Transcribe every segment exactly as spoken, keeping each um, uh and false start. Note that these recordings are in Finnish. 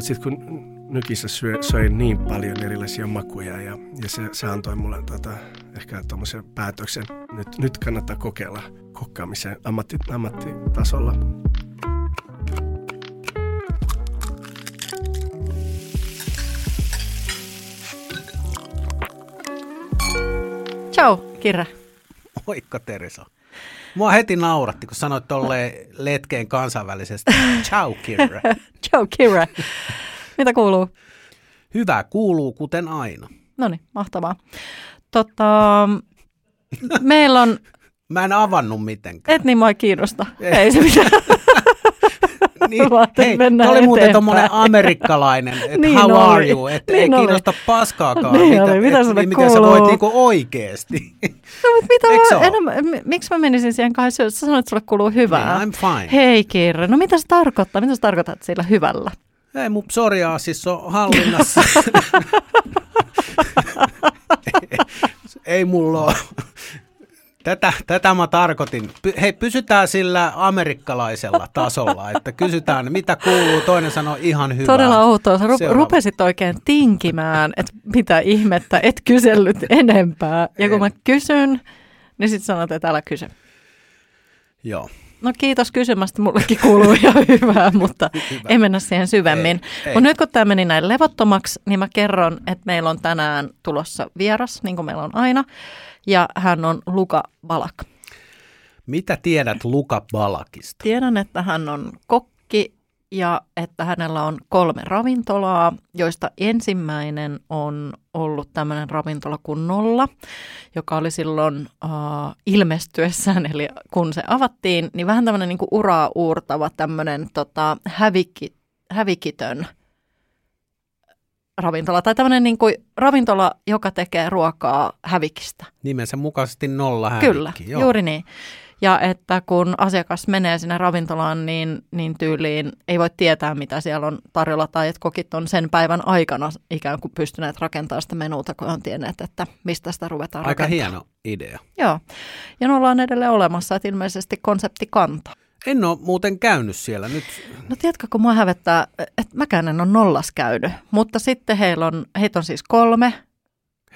Mutta sitten kun nykissä söin niin paljon erilaisia makuja ja, ja se, se antoi mulle tota, ehkä tuommoisen päätöksen. Nyt, nyt kannattaa kokeilla kokkaamisen ammatti, ammattitasolla. Ciao, Kirra. Moikka, Teresa. Mua heti nauratti, kun sanoit tolleen letkeen kansainvälisesti. Ciao, Kirra. Ciao, Kirra. Mitä kuuluu? Hyvä, kuuluu kuten aina. No niin, mahtavaa. Tota, meillä on... Mä en avannut mitenkään. Et niin, mua ei kiinnosta. Ei, ei se mitään. Niin, hei, tämä oli muuten tommonen amerikkalainen, että niin how oli. Are you, että niin ei oli. Kiinnosta paskaakaan, niin mitä, oli. Mitä, et, niin, miten sä voit niinku oikeesti. No mutta mitä mä, enemmän, miksi mä menisin siihen kanssa, sä sanoit, että sulle kuuluu hyvää. Niin, I'm fine. Hei Kirre, no mitä se tarkoittaa, mitä sä tarkoitat sillä hyvällä? Ei mun psoriaasis on hallinnassa. ei, ei mulla ole. Tätä, tätä mä tarkoitin. Hei, pysytään sillä amerikkalaisella tasolla, että kysytään, mitä kuuluu. Toinen sanoo ihan hyvää. Todella outoa. Sä ru- rupesit oikein tinkimään, että mitä ihmettä, et kysellyt enempää. Ja kun mä kysyn, niin sit sanot, että älä kysy. Joo. No kiitos kysymästä, mullekin kuuluu ihan hyvää, mutta hyvä. Ei mennä siihen syvemmin. Mutta nyt kun tämä meni näin levottomaksi, niin mä kerron, että meillä on tänään tulossa vieras, niin kuin meillä on aina, ja hän on Luka Balac. Mitä tiedät Luka Balacista? Tiedän, että hän on kokki ja että hänellä on kolme ravintolaa, joista ensimmäinen on ollut tämmöinen ravintola kuin Nolla, joka oli silloin äh, ilmestyessään, eli kun se avattiin, niin vähän tämmöinen niin kuin uraa uurtava tämmöinen tota, häviki, hävikitön ravintola, tai tämmöinen niin kuin ravintola, joka tekee ruokaa hävikistä. Nimensä mukaisesti Nolla hävikki. Kyllä, joo. Juuri niin. Ja että kun asiakas menee sinne ravintolaan, niin, niin tyyliin ei voi tietää, mitä siellä on tarjolla, tai että kokit on sen päivän aikana ikään kuin pystyneet rakentamaan sitä menuuta, kun on tienneet, että mistä sitä ruvetaan aika rakentamaan. Aika hieno idea. Joo. Ja ne ollaan edelleen olemassa, että ilmeisesti konsepti kantaa. En ole muuten käynyt siellä nyt. No tiedätkö, kun mua hävettää, että mäkään en ole Nollas käynyt, mutta sitten heillä on, heitä on siis kolme.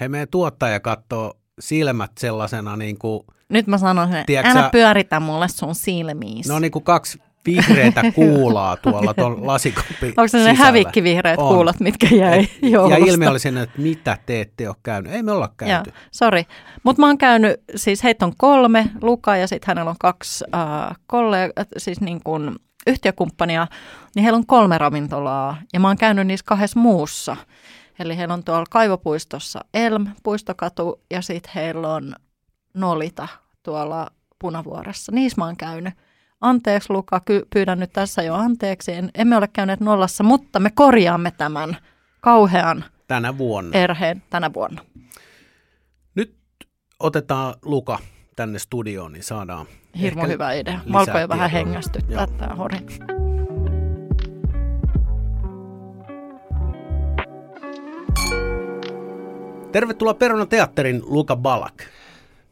He menee tuottaja kattoo silmät sellaisena niin kuin... Nyt mä sanon sen, tiedätkö, älä pyöritä mulle sun silmiisi. No niin kuin kaksi vihreitä kuulaa tuolla tuon lasikopin sisällä. Onko ne ne hävikkivihreät on. Kuulat, mitkä jäi joulusta? Ja ilme oli sen, että mitä te ette ole käynyt. Ei me olla käyty. Sori, mutta mä oon käynyt, siis heitä on kolme, Luka ja sitten hänellä on kaksi äh, kollega, siis niin kuin yhtiökumppania, niin heillä on kolme ravintolaa ja mä oon käynyt niissä kahdessa muussa. Eli heillä on tuolla Kaivopuistossa Elm, Puistokatu ja sitten heillä on Nolita tuolla Punavuoressa. Niissä mä oon käynyt. Anteeksi Luka, pyydän nyt tässä jo anteeksi. En, emme ole käyneet Nollassa, mutta me korjaamme tämän kauhean tänä vuonna. Erheen tänä vuonna. Nyt otetaan Luka tänne studioon, niin saadaan hirmu hyvä idea. Mä alkoin jo vähän hengästyttää tää hori. Tervetuloa Perunan teatterin Luka Balac.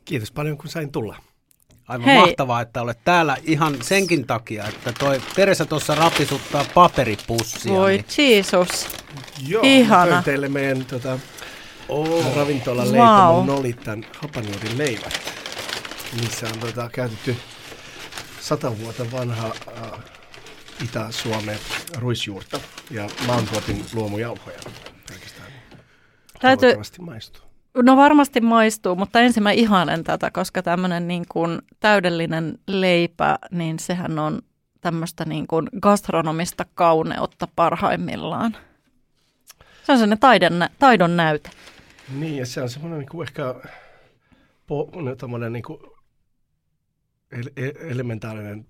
Kiitos paljon, kun sain tulla. Aivan hei. Mahtavaa, että olet täällä ihan senkin takia, että toi Teresa tuossa rapisuttaa paperipussia. Voi niin. Jeesus, joo, ihana. Joo, teille meidän tota, oh. ravintolan leitomon wow. Nolitan hapanuorin leivät. Niissä on tota, käytetty sata vuotta vanhaa äh, Itä-Suomen ruisjuurta ja maantuotin luomujauhoja. Täytyy, varmasti maistuu. No varmasti maistuu, mutta ensin mä ihanen tätä, koska tämmöinen niin kuin täydellinen leipä, niin sehän on tämmöistä niin kuin gastronomista kauneutta parhaimmillaan. Se on sellainen taidon, taidon näyte. Niin, ja se on semmoinen niin kuin ehkä po, no, tommoinen niin kuin elementaalinen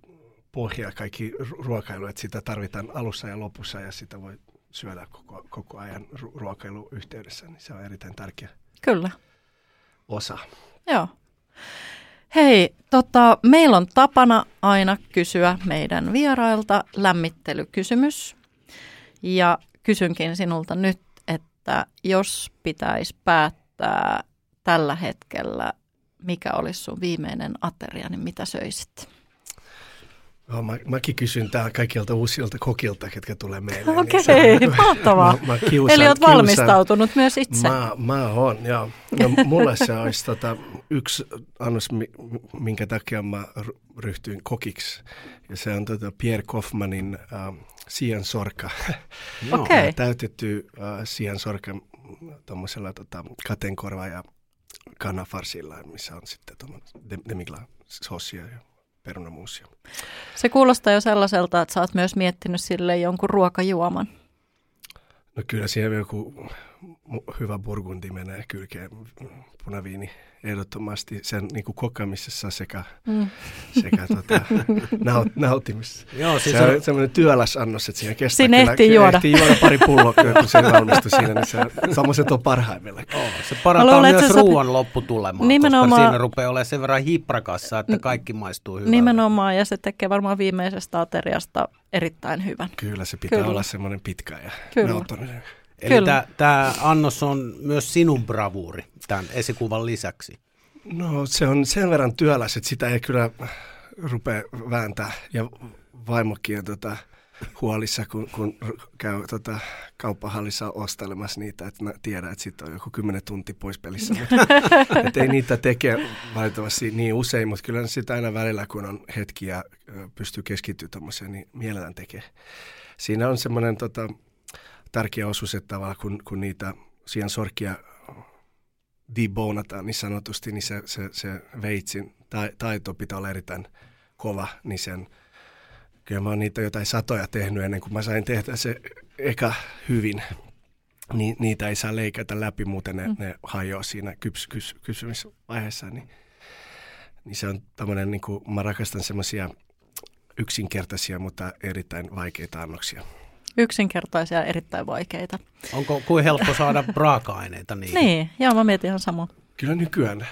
pohja kaikki ruokailu, että sitä tarvitaan alussa ja lopussa ja sitä voi... syödä koko, koko ajan ru- ruokailuyhteydessä, niin se on erittäin tärkeä Kyllä. osa. Joo. Hei, tota, meillä on tapana aina kysyä meidän vierailta lämmittelykysymys. Ja kysynkin sinulta nyt, että jos pitäisi päättää tällä hetkellä, mikä olisi sun viimeinen ateria, niin mitä söisit? No, mä, mäkin kysyn tää kaikilta uusilta kokilta, ketkä tulee meille. Okei, niin on, mahtavaa. Mä, mä kiusan, eli olet kiusan. valmistautunut myös itse. Mä, mä oon, joo. No, mulle se olisi tota, yksi annos, minkä takia mä ryhtyin kokiksi. Ja se on tota, Pierre Koffmanin äh, siansorkka. Okei. Täytetty äh, siansorkka tuommoisella tota, katenkorva- ja kanafarsilla, missä on sitten demigla-sossia ja perunamuusia. Se kuulostaa jo sellaiselta, että sä oot myös miettinyt sille jonkun ruokajuoman. No kyllä siihen joku hyvä burgundi menee kylkeen, punaviini ehdottomasti sen niin kuin kokamisessa sekä, mm. sekä tota, naut, nautimisessa. Joo, siis se on, on semmoinen työläs annos, että siinä kestää. Siinä kyllä, ehtii juoda. Ehtii juoda pari pulloa, kun se valmistui siinä, niin se, semmoiset on parhaimmillaan. Oh, se parantaa luulen, myös ruoan sä... lopputulemaa, nimenomaan... koska siinä rupeaa olemaan sen verran hiprakassa, että kaikki maistuu hyvältä. Nimenomaan, ja se tekee varmaan viimeisestä ateriasta erittäin hyvän. Kyllä, se pitää kyllä. olla semmoinen pitkä ja kyllä. nautoninen. Eli tämä annos on myös sinun bravuuri tämän esikuvan lisäksi. No se on sen verran työläs, että sitä ei kyllä rupea vääntää. Ja vaimokin on tota, huolissa, kun, kun käy tota, kauppahallissa ostelemassa niitä, että tiedän, että sitten on joku kymmenen tuntia pois pelissä. Mutta ei niitä tekee valitettavasti niin usein, mutta kyllä sitä aina välillä, kun on hetkiä pystyy keskittyä tuommoiseen, niin mielellään tekee. Siinä on semmoinen... Tota, tärkeä osuus, että kun, kun niitä siansorkkia deboonataan niin sanotusti, niin se, se, se veitsin taito pitää olla erittäin kova. Niin sen, kyllä mä oon niitä jotain satoja tehnyt ennen kuin mä sain tehdä se eka hyvin. Ni, niitä ei saa leikata läpi, muuten ne, mm. ne hajoaa siinä kyps, kys, kysymisvaiheessa. Niin, niin se on tämmöinen, niin kuin mä rakastan semmoisia yksinkertaisia, mutta erittäin vaikeita annoksia. Yksinkertaisia, erittäin vaikeita. Onko kuin helppo saada raaka-aineita niihin? Niin, joo, mä mietin ihan samoin. Kyllä nykyään äh,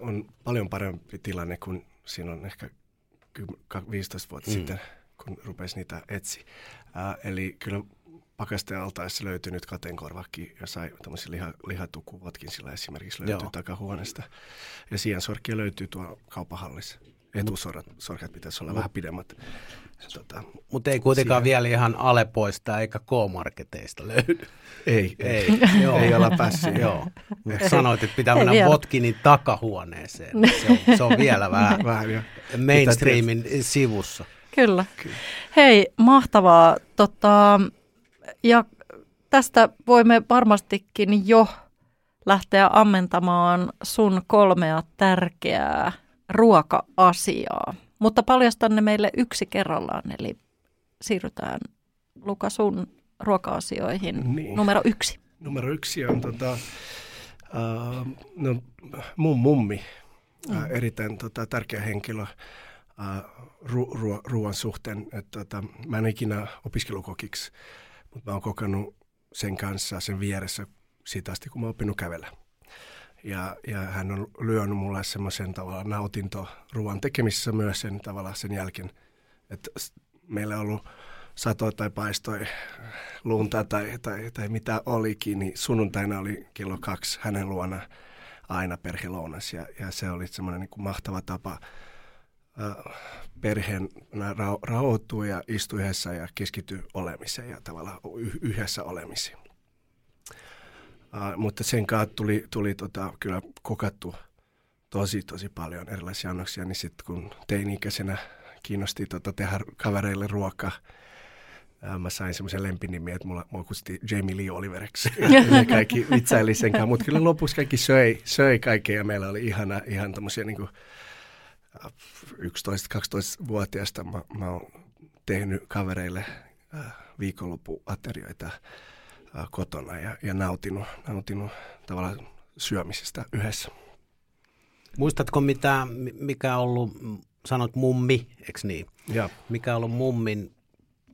on paljon parempi tilanne kuin siinä on ehkä viisitoista vuotta mm. sitten, kun rupesi niitä etsiä. Äh, eli kyllä pakasten altaessa löytyy nyt katenkorvakin ja sai tämmöisiä liha, lihatukuvotkin sillä esimerkiksi löytyy joo. takahuoneesta. Ja siansorkkia löytyy tuolla kaupahallissa. Etusorkat pitäisi olla mm. vähän pidemmät. Tota, mutta ei kuitenkaan siinä. Vielä ihan Alepoista eikä K-marketeista löydy. Ei, ei, ei, joo. ei olla päässyt. Joo. Sanoit, että pitää mennä Botkinin takahuoneeseen. Se on, se on vielä vähän, vähän jo. mainstreamin sivussa. Kyllä. Kyllä. Hei, mahtavaa. Tota, ja tästä voimme varmastikin jo lähteä ammentamaan sun kolmea tärkeää ruoka-asiaa. Mutta paljastan ne meille yksi kerrallaan, eli siirrytään Luka sun ruoka-asioihin niin. numero yksi. Numero yksi on tota, äh, no, mun mummi, mm. äh, erittäin tota, tärkeä henkilö äh, ru- ruo- ruoan suhteen. Et, tota, mä en ikinä opiskelukokiksi, mutta mä oon kokenut sen kanssa, sen vieressä siitä asti, kun mä oon oppinut kävellä. Ja, ja hän on lyönyt mulle semmoisen tavallaan nautinto ruoan tekemisessä myös sen tavallaan sen jälkeen, että meillä on ollut satoa tai paistoi lunta tai, tai, tai mitä olikin, niin sunnuntaina oli kello kaksi hänen luona aina perhelounas. Ja, ja se oli semmoinen niin kuin mahtava tapa äh, perheen ra- rauhoittua ja istua yhdessä ja keskittyä olemiseen ja tavallaan y- yhdessä olemiseen. Uh, mutta sen kautta tuli, tuli tota, kyllä kokattu tosi, tosi paljon erilaisia annoksia. Niin sitten kun teini-ikäisenä kiinnosti tota, tehdä kavereille ruokaa, uh, mä sain semmoisen lempinimiä, että mulla, mulla kutsutti Jamie Lee Olivereksi. Ja kaikki vitsaili sen kanssa, mutta kyllä lopussa kaikki söi, söi kaikkea. Ja meillä oli ihana, ihan tommosia niin kuin yksitoista-kaksitoista-vuotiaasta mä, mä oon tehnyt kavereille uh, viikonloppuaterioita kotona ja, ja nautinut, nautinut tavallaan syömisestä yhdessä. Muistatko, mitä, mikä on ollut, sanot mummi, eikö niin? Ja. Mikä on ollut mummin,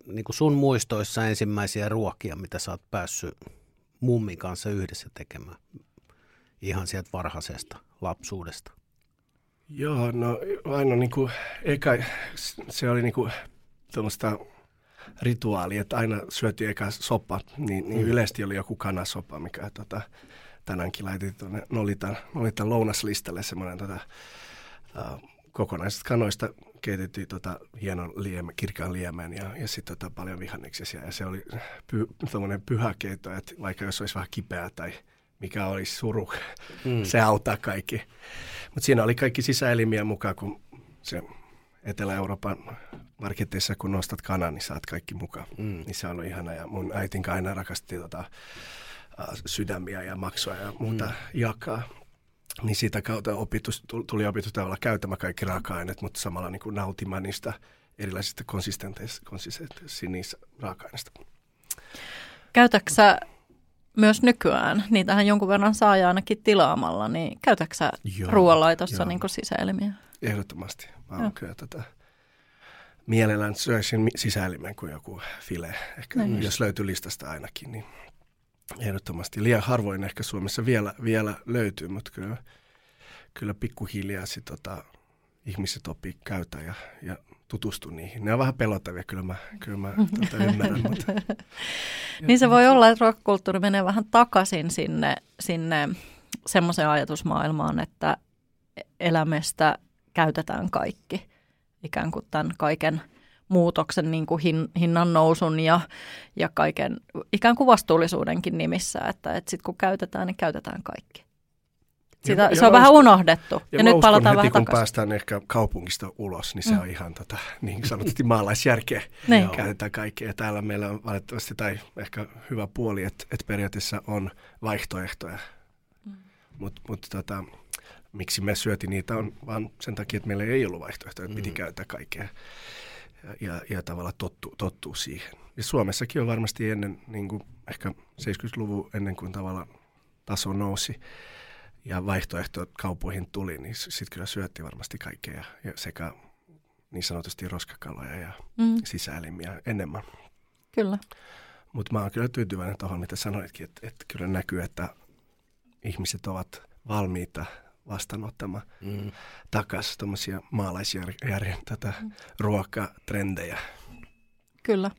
niin kuin sun muistoissa ensimmäisiä ruokia, mitä sä oot päässyt mummin kanssa yhdessä tekemään? Ihan sieltä varhaisesta lapsuudesta. Joo, no aina niin kuin, eka, se oli niin kuin tuommoista... rituaali, että aina syötiin eka soppa, niin, niin mm. yleisesti oli joku kanasoppa, mikä tota, tänäänkin laitettiin tuonne Nolitan, Nolitan lounaslistalle semmoinen tota, uh, kokonaisista kanoista keitettiin tota hienon lieme, kirkkaan liemen ja, ja sitten tota paljon vihanneksia. Ja se oli py, tommoinen pyhä keitto, että vaikka jos olisi vähän kipeä tai mikä olisi suru, mm. se auttaa kaikki. Mutta siinä oli kaikki sisäelimiä mukaan, kun se Etelä-Euroopan marketeissa, kun nostat kanan, niin saat kaikki mukaan. Mm. Niin se on ollut ihana. Ja mun äitinkä aina rakasti tota, sydämiä ja maksua ja muuta mm. jakaa. Niin siitä kautta opitus, tuli opitus tavallaan käyttämään kaikki raaka-aineet, mutta samalla niin kuin nautimaan niistä erilaisista konsistenteissa niissä raaka-aineista. Käytätkö sä myös nykyään, niitähän jonkun verran saa ja ainakin tilaamalla, niin käytätkö sä ruoanlaitossa niin kuin sisäelimiä? Ehdottomasti. Mä oon kyllä tätä. Mielellään syöisin sisäelimen kuin joku file, ehkä, jos just löytyy listasta ainakin, niin ehdottomasti. Liian harvoin ehkä Suomessa vielä, vielä löytyy, mutta kyllä, kyllä pikkuhiljaa sit, tota, ihmiset oppii käytä ja, ja tutustu niihin. Ne on vähän pelottavia, kyllä mä, kyllä mä tota, ymmärrän. Mutta, niin se voi olla, että ruokakulttuuri menee vähän takaisin sinne, sinne semmoiseen ajatusmaailmaan, että elämästä käytetään kaikki. Ikään kuin tämän kaiken muutoksen, niin kuin hin, hinnan nousun ja, ja kaiken ikään kuin vastuullisuudenkin nimissä, että, että sitten kun käytetään, niin käytetään kaikki. Sitä, ja, se ja on vähän uskon, unohdettu. Ja, ja nyt palataan heti, vähän takaisin. Kun päästään ehkä kaupungista ulos, niin se mm. on ihan tota, niin sanotusti maalaisjärkeä. Käytetään kaikkea. Täällä meillä on valitettavasti, tai ehkä hyvä puoli, että, että periaatteessa on vaihtoehtoja. Mm. Mutta mut, tota... Miksi me syötiin niitä on vaan sen takia, että meillä ei ollut vaihtoehtoja, että piti käyttää kaikkea ja, ja, ja tavallaan tottu, tottuu siihen. Ja Suomessakin on varmasti ennen, niin kuin ehkä seitsemänkymmentäluvun ennen kuin tavallaan taso nousi ja vaihtoehto kaupoihin tuli, niin sitten kyllä syöttiin varmasti kaikkea ja, ja sekä niin sanotusti roskakaloja ja mm. sisäelimiä enemmän. Kyllä. Mutta mä oon kyllä tyytyväinen tuohon, mitä sanoitkin, että, että kyllä näkyy, että ihmiset ovat valmiita vastaanottama mm. takaisin tuommoisia maalaisjärjen tätä mm. ruokatrendejä. Kyllä.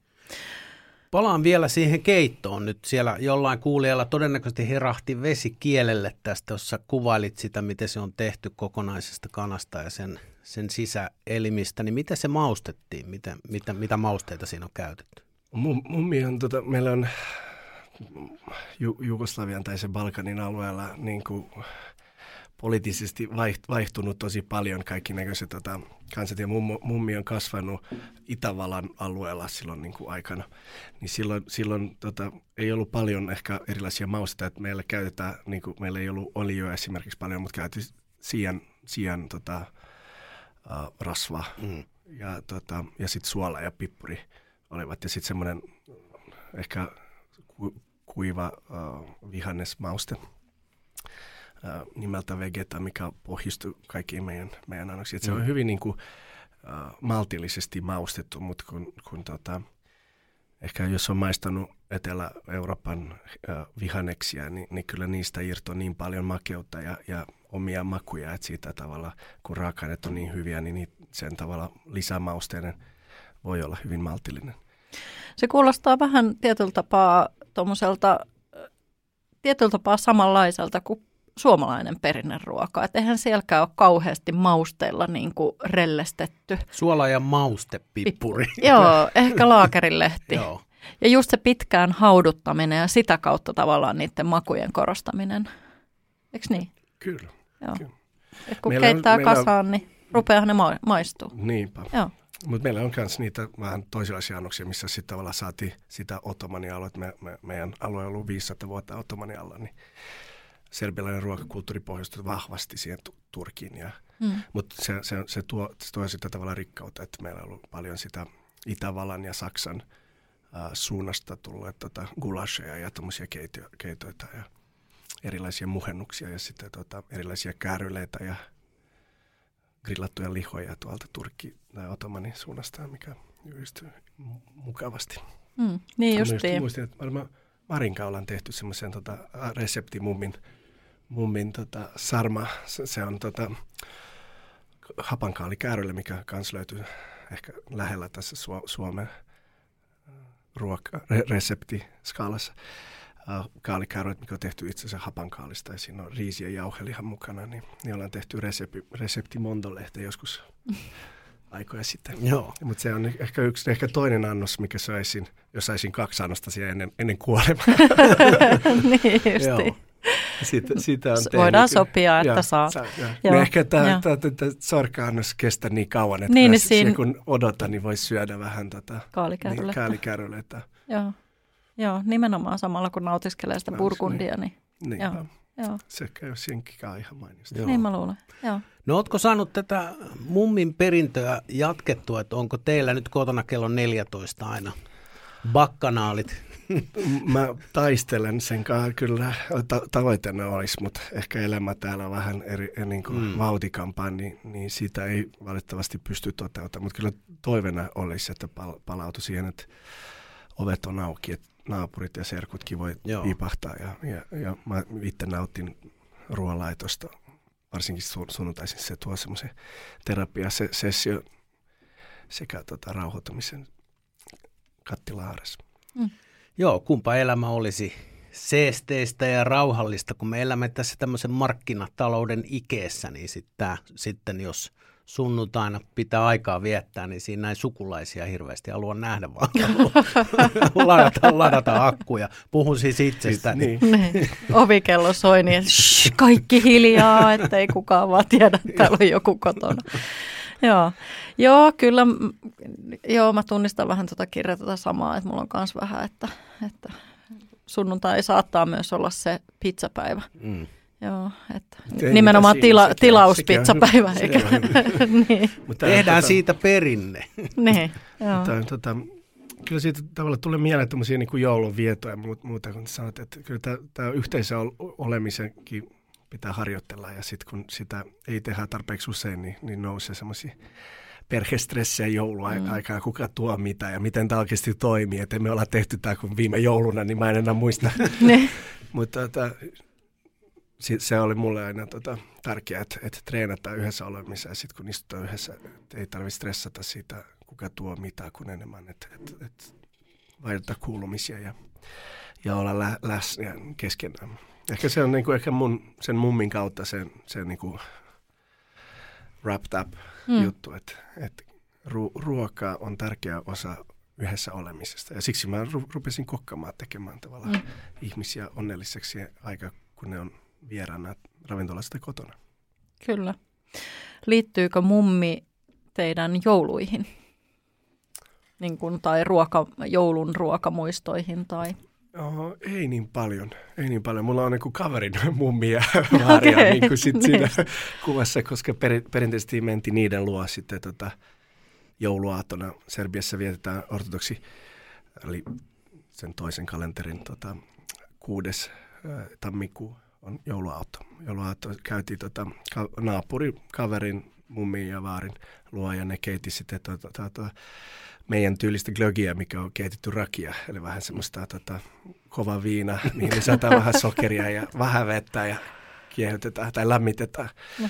Palaan vielä siihen keittoon nyt. Siellä jollain kuulijalla todennäköisesti herahti vesi kielelle tästä, jossa kuvailit sitä, miten se on tehty kokonaisesta kanasta ja sen, sen sisäelimistä. Niin miten se maustettiin? Mitä, mitä, mitä mausteita siinä on käytetty? Mun, mun mielestä tota, meillä on Ju- Jugoslavian tai se Balkanin alueella niin kuin poliittisesti vaihtunut tosi paljon kaikki näköiset tota, kansat ja mummo, mummi on kasvanut Itävallan alueella silloin niin kuin aikana. Niin silloin silloin tota, ei ollut paljon ehkä erilaisia mausteita, että meillä käytetään, niin kuin, meillä ei ollut olioa esimerkiksi paljon, mutta käytetään sian, sian tota, äh, rasvaa mm. ja, tota, ja sitten suola ja pippuri olivat ja sitten semmoinen ehkä ku, kuiva äh, vihannesmauste nimeltä Vegeta, mikä pohjistui kaikkiin meidän, meidän annoksiin. Se on hyvin niin kuin, uh, maltillisesti maustettu, mutta kun, kun tota, ehkä jos on maistanut Etelä-Euroopan uh, vihanneksia, niin, niin kyllä niistä irtoaa niin paljon makeutta ja, ja omia makuja, että siitä tavalla, kun raaka-aineet on niin hyviä, niin niitä, sen tavalla lisämausteinen voi olla hyvin maltillinen. Se kuulostaa vähän tietyllä tapaa, tommoselta, tietyllä tapaa samanlaiselta kuin suomalainen perinneruoka, että eihän sielläkään ole kauheasti mausteilla niin kuin rellestetty. Suola ja maustepippuri. Joo, ehkä laakerilehti. Joo. Ja just se pitkään hauduttaminen ja sitä kautta tavallaan niiden makujen korostaminen. Eikö niin? Kyllä. Joo. Kyllä. Et kun meillä keittää on, kasaan, on, niin rupeaa ne ma- maistuu. Niinpä. Joo. Mutta meillä on myös niitä vähän toisenlaisia annoksia, missä sitten tavallaan saatiin sitä ottomanialla. Me, me, meidän alue on ollut viisisataa vuotta ottomanialla, niin serbialainen ruokakulttuuri pohjastuu vahvasti siihen tu- Turkiin, ja, mm. mutta se, se, se, tuo, se tuo sitä tavallaan rikkautta, että meillä on ollut paljon sitä Itävallan ja Saksan äh, suunnasta tulleet tota, gulasheja ja tuommoisia keito- keitoita ja erilaisia muhennuksia ja sitten tota, erilaisia kääryleitä ja grillattuja lihoja tuolta Turkki- tai Ottomanin suunnasta, mikä yhdistyy mukavasti. Mm, niin justiin. Muistin, että varmaan Marinka ollaan tehty semmoisen tota, reseptimummin mummin tota, sarma. Se, se on tota, hapankaalikäärylle, mikä kans löytyy ehkä lähellä tässä Su- Suomen ruoka- re- reseptiskaalassa. kaalikaaroit, mikä on tehty itse asiassa hapankaalista, ja siinä on riisi ja jauhelihan mukana, niin, niin ollaan tehty resepti, resepti Mondolle joskus aikoja sitten. Joo. Mutta se on ehkä, yksi, ehkä toinen annos, mikä saisin, jos saisin kaksi annosta siellä ennen, ennen kuolemaa. Niin justiin. Siitä, siitä on voidaan sopia, että ja, saa. saa ja. No ehkä tämä sorkka-annos kestää niin kauan, että niin, siinä, kun odotan, niin voisi syödä vähän tota, niin, kaalikäryllettä. Joo. Joo, nimenomaan samalla kun nautiskelee sitä burgundia. Niin, niin, joo, joo. Se käy senkin ihan mainiosti. Niin mä luulen, joo. No ootko saanut tätä mummin perintöä jatkettua, että onko teillä nyt kotona kello neljätoista aina bakkanaalit? Mä taistelen sen kanssa kyllä, ta- tavoitteena olisi, mutta ehkä elämä täällä vähän eri, niin kuin mm. vauhtikampaa, niin, niin sitä ei valitettavasti pysty toteuttamaan. Mutta kyllä toivena olisi, että pal- palautu siihen, että ovet on auki, että naapurit ja serkutkin voi Joo. piipahtaa. Ja, ja, ja mä itse nautin ruoanlaitosta, varsinkin sunnuntaisin se tuo semmoisen terapiasessio sekä tota rauhoittamisen kattilaares. Mm. Joo, kumpa elämä olisi seesteistä ja rauhallista, kun me elämme tässä tämmöisen markkinatalouden ikeessä, niin sit tää, sitten jos sunnuntaina pitää aikaa viettää, niin siinä näin sukulaisia hirveästi halua nähdä, vaan ladata, ladata akkuja. Puhun siis itsestäni. Niin. Niin. Ovikello soi, niin shh, kaikki hiljaa, ettei kukaan vaan tiedä, että täällä on joku kotona. Joo. Joo, kyllä. Joo, mä tunnistan vähän tuota kirjaa tätä samaa, että mulla on kans vähän, että, että sunnuntai saattaa myös olla se pizzapäivä. Mm. Joo, että Tein nimenomaan tila, tilauspizzapäivä. Niin. Tehdään tota, siitä perinne. Niin, joo. Mutta, tota, kyllä siitä tavallaan tulee mieleen tämmöisiä niin kuin joulunvietoja ja muuta, kun sanot, että kyllä tämä, tämä yhteisöolemisenkin pitää harjoitella, ja sitten kun sitä ei tehdä tarpeeksi usein, niin, niin nousee semmoisia perhestressiä jouluaikaa, mm. kuka tuo mitä ja miten tämä oikeasti toimii. Että me ollaan tehty tämä kuin viime jouluna, niin mä en enää muista. Mutta tota, se oli mulle aina tota, tärkeää, että, että treenataan yhdessä olemissa, ja sitten kun istutaan yhdessä, ei tarvitse stressata siitä, kuka tuo mitä, kun enemmän, että et, et vaihdottaa kuulumisia ja, ja olla lä- läsnä keskenään. Ehkä se on niinku, ehkä mun, sen mummin kautta sen, sen niinku wrapped up mm. juttu, että et ru- ruoka on tärkeä osa yhdessä olemisesta. Ja siksi mä ru- rupesin kokkaamaan tekemään tavallaan mm. ihmisiä onnelliseksi aika, kun ne on vieraana ravintolasta kotona. Kyllä. Liittyykö mummi teidän jouluihin? Niin kuin, tai ruoka, joulun ruokamuistoihin tai... Oh, ei niin paljon, ei niin paljon. Mulla on niin kuin kaverin mummi ja vaaria okay. niin kuin sit siinä kuvassa, koska per, perinteisesti mentiin niiden luo sitten tota, jouluaattona. Serbiassa vietetään ortodoksi, eli sen toisen kalenterin tota, kuudes äh, tammikuu on jouluaatto. Jouluaatto käytiin tota, ka, naapuri, kaverin, mummin ja vaarin luo, ja ne keiti sitten tota, tota, meidän tyylistä glögiä, mikä on keitetty rakia, eli vähän semmoista tota, kova viina, mihin lisätään vähän sokeria ja vähän vettä ja kiehdytetään tai lämmitetään. No.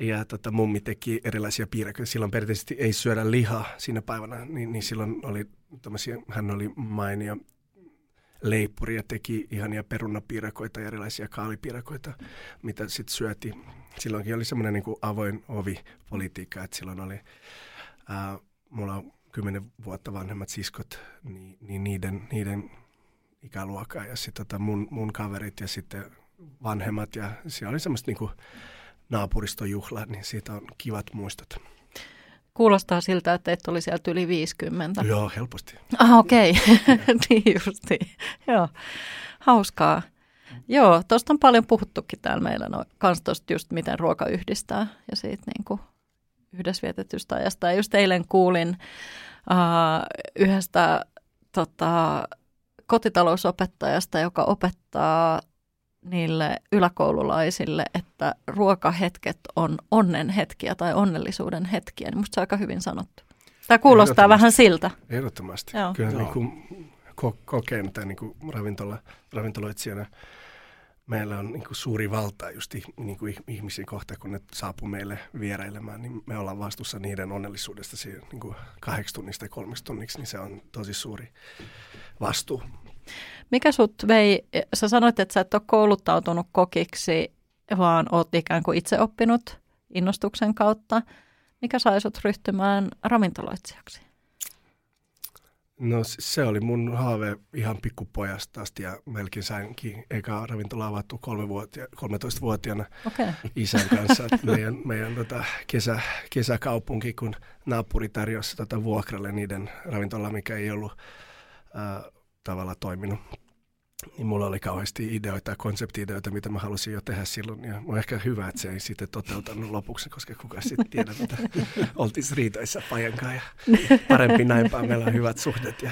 Ja tota, mummi teki erilaisia piirakoita. Silloin perinteisesti ei syödä lihaa siinä päivänä, niin, niin silloin oli tommosia, hän oli mainio leippuri ja teki ihania perunapiirakoita ja erilaisia kaalipiirakoita, mitä sitten syötiin. Silloinkin oli semmoinen niin kuin avoin ovi-politiikka, että silloin oli, ää, mulla on kymmenen vuotta vanhemmat siskot, niin, niin niiden, niiden ikäluokkaa ja sitten tota mun, mun kaverit ja sitten vanhemmat. Ja siellä oli semmoista niinku naapuristojuhla, niin siitä on kivat muistot. Kuulostaa siltä, että et oli sieltä yli viisikymmentä. Joo, helposti. Ah, okei. Okay. Niin justiin. Joo, hauskaa. Joo, tuosta on paljon puhuttukin täällä meillä no, kans tuosta just miten ruoka yhdistää ja siitä niinku yhdessä vietetystä ajasta. Ja just eilen kuulin uh, yhdestä tota, kotitalousopettajasta, joka opettaa niille yläkoululaisille, että ruokahetket on onnen hetkiä tai onnellisuuden hetkiä. Niin musta se on aika hyvin sanottu. Tämä kuulostaa vähän siltä. Ehdottomasti. Kyllä niin kuin ko- kokeen tai niin kuin ravintola, ravintoloitsijana. Meillä on niin kuin suuri valta just niin kuin ihmisiä kohtaan, kun ne saapuu meille vierailemaan, niin me ollaan vastuussa niiden onnellisuudesta siihen niin kuin kahdeksi tunnista ja kolmeksi tunniksi, niin se on tosi suuri vastuu. Mikä sut vei, sä sanoit, että sä et ole kouluttautunut kokiksi, vaan oot ikään kuin itse oppinut innostuksen kautta. Mikä sai sut ryhtymään ravintoloitsijaksi? No se oli mun haave ihan pikkupojasta asti ja melkein sainkin eka ravintola avattu kolmetoistavuotiaana okay. isän kanssa. meidän meidän tota kesä, kesäkaupunki, kun naapuri tarjosi tota vuokralle niiden ravintola, mikä ei ollut äh, tavalla toiminut. Niin mulla oli kauheasti ideoita ja konsepti-ideoita, mitä mä halusin jo tehdä silloin. Ja on ehkä hyvä, että se ei sitten toteutanut lopuksi, koska kukaan sitten tiedä, mitä oltiin riitoissa pajankaan. Ja parempi näinpä, meillä on hyvät suhteet ja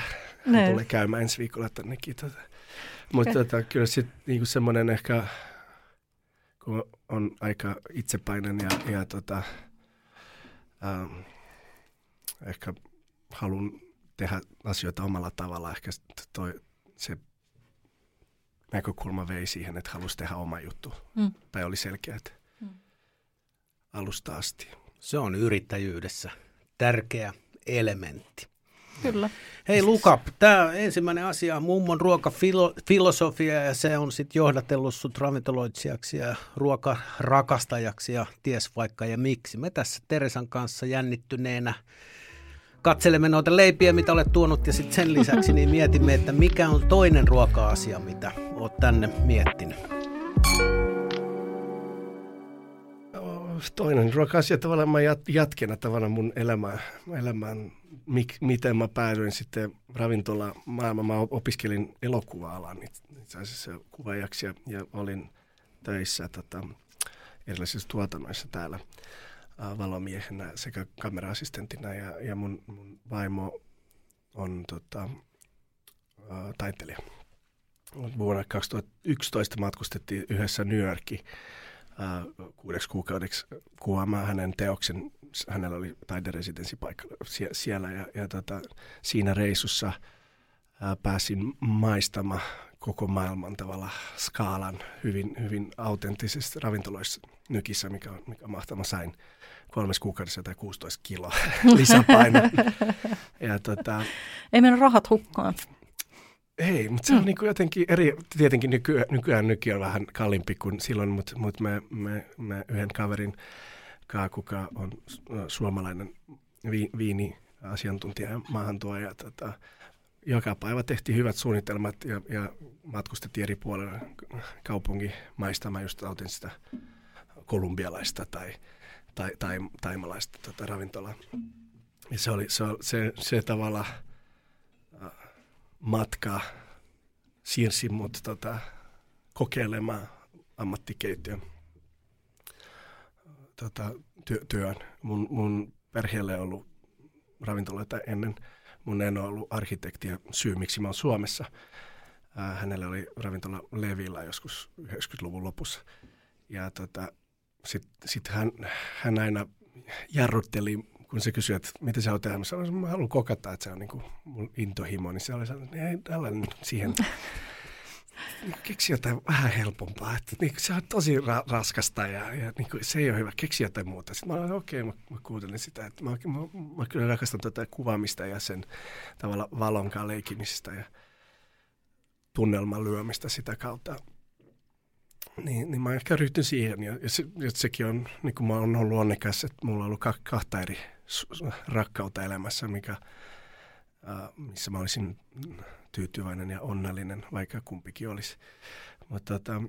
hän tulee käymään ensi viikolla tännekin. Tuota. Mutta tuota, kyllä sitten niinku semmoinen ehkä, kun on aika itsepäinen ja, ja tota, ähm, ehkä haluan tehdä asioita omalla tavalla, ehkä toi, se näkökulma vei siihen, että halusi tehdä oma juttu. Mm. Tai oli selkeä, että mm. alusta asti. Se on yrittäjyydessä tärkeä elementti. Kyllä. Hei Luka, tämä ensimmäinen asia on mummon ruokafilosofia ja se on sitten johdatellut sut ravintoloitsijaksi ja ruokarakastajaksi ja ties vaikka ja miksi. Me tässä Teresan kanssa jännittyneenä katselemme noita leipiä, mitä olet tuonut, ja sitten sen lisäksi niin mietimme, että mikä on toinen ruoka-asia, mitä olet tänne miettinyt. Toinen ruoka-asia tavallaan mä jatkena tavallaan mun elämään, elämään mik, miten mä päädyin sitten ravintolamaailmaan. Mä opiskelin elokuva-alan itse asiassa kuvaajaksi ja, ja olin töissä tota, erilaisissa tuotannoissa täällä valomiehenä sekä kamera-assistenttina ja, ja mun, mun vaimo on tota, ä, taiteilija. Vuonna kaksituhattayksitoista matkustettiin yhdessä New Yorkiin kuudeksi kuukaudeksi kuvaamaan hänen teoksen. Hänellä oli taideresidenssipaikka sie, siellä ja, ja tota, siinä reissussa ä, pääsin maistamaan koko maailman tavalla skaalan hyvin, hyvin autenttisessa ravintoloissa nykissä, mikä, mikä mahtava sain kolmes kuukaudessa tai kuusitoista kiloa lisäpainoa. Ja tota, ei mennä rahat hukkaan. Ei, mutta se on mm. niin kuin jotenkin eri, tietenkin nykyään, nykyään nyky on vähän kalliimpi kuin silloin, mutta, mutta me, me, me yhden kaverin kaa, kuka on suomalainen vi, viiniasiantuntija ja maahantuoja ja tota, joka päivä tehtiin hyvät suunnitelmat ja, ja matkustettiin eri puolella kaupunkimaistamaan just autin sitä kolumbialaista tai, tai, tai taimalaista tota, ravintolaa. Ja se oli se, se, se tavalla äh, matka siirsi mut tota, kokeilemaan ammattikeittiön tota, työ, työn. Mun, mun perheelle on ollut ravintoloita ennen. Mun en ole ollut arkkitehti ja syy, miksi mä oon Suomessa. Äh, hänellä oli ravintola Levillä joskus yhdeksänkymmentäluvun lopussa. Ja tota, sitten sit hän, hän aina jarrutteli, kun se kysyi, että mitä sä oot tehdä. Mä sanoin, mä haluan kokata, että se on niin kuin mun intohimo. Niin se oli sellainen, että ei tällainen siihen. Keksi jotain vähän helpompaa. Että, niin, se on tosi ra- raskasta ja, ja niin kuin, se ei ole hyvä. Keksi jotain muuta. Sitten mä olin, okei, okay, mä, mä kuuntelin sitä. Että mä, mä, mä kyllä rakastan tätä kuvaamista ja sen tavalla valonkaan leikimistä ja tunnelman lyömistä sitä kautta. Niin, niin mä ehkä ryhtyn siihen. Ja, ja, se, ja sekin on, niin kuin mä oon ollut onnekas, että mulla on ollut ka- kahta eri rakkautta elämässä, mikä, äh, missä mä olisin tyytyväinen ja onnellinen, vaikka kumpikin olisi. Mutta tota,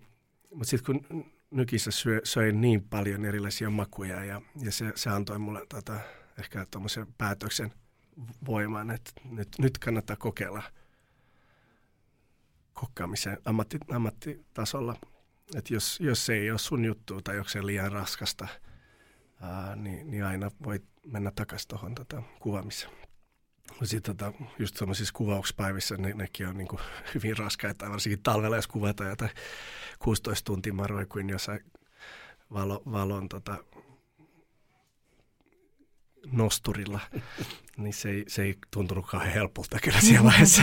mut sitten kun nykissä syö, söin niin paljon erilaisia makuja ja, ja se, se antoi mulle tota, ehkä tuommoisen päätöksen voimaan, että nyt, nyt kannattaa kokeilla kokkaamisen ammatti, ammattitasolla. Että jos, jos se ei ole sun juttu tai onko se liian raskasta, ää, niin, niin aina voit mennä takaisin tuohon tota, kuvaamiseen. Sitten tota, just sellaisissa kuvauspäivissä ne, nekin on niin kuin hyvin raskaita, varsinkin talvella, jos kuvataan jotain kuusitoista tuntia maroi kuin jossain valo, valon tota, nosturilla, niin se ei, se ei tuntunutkaan helpolta kyllä siellä vaiheessa.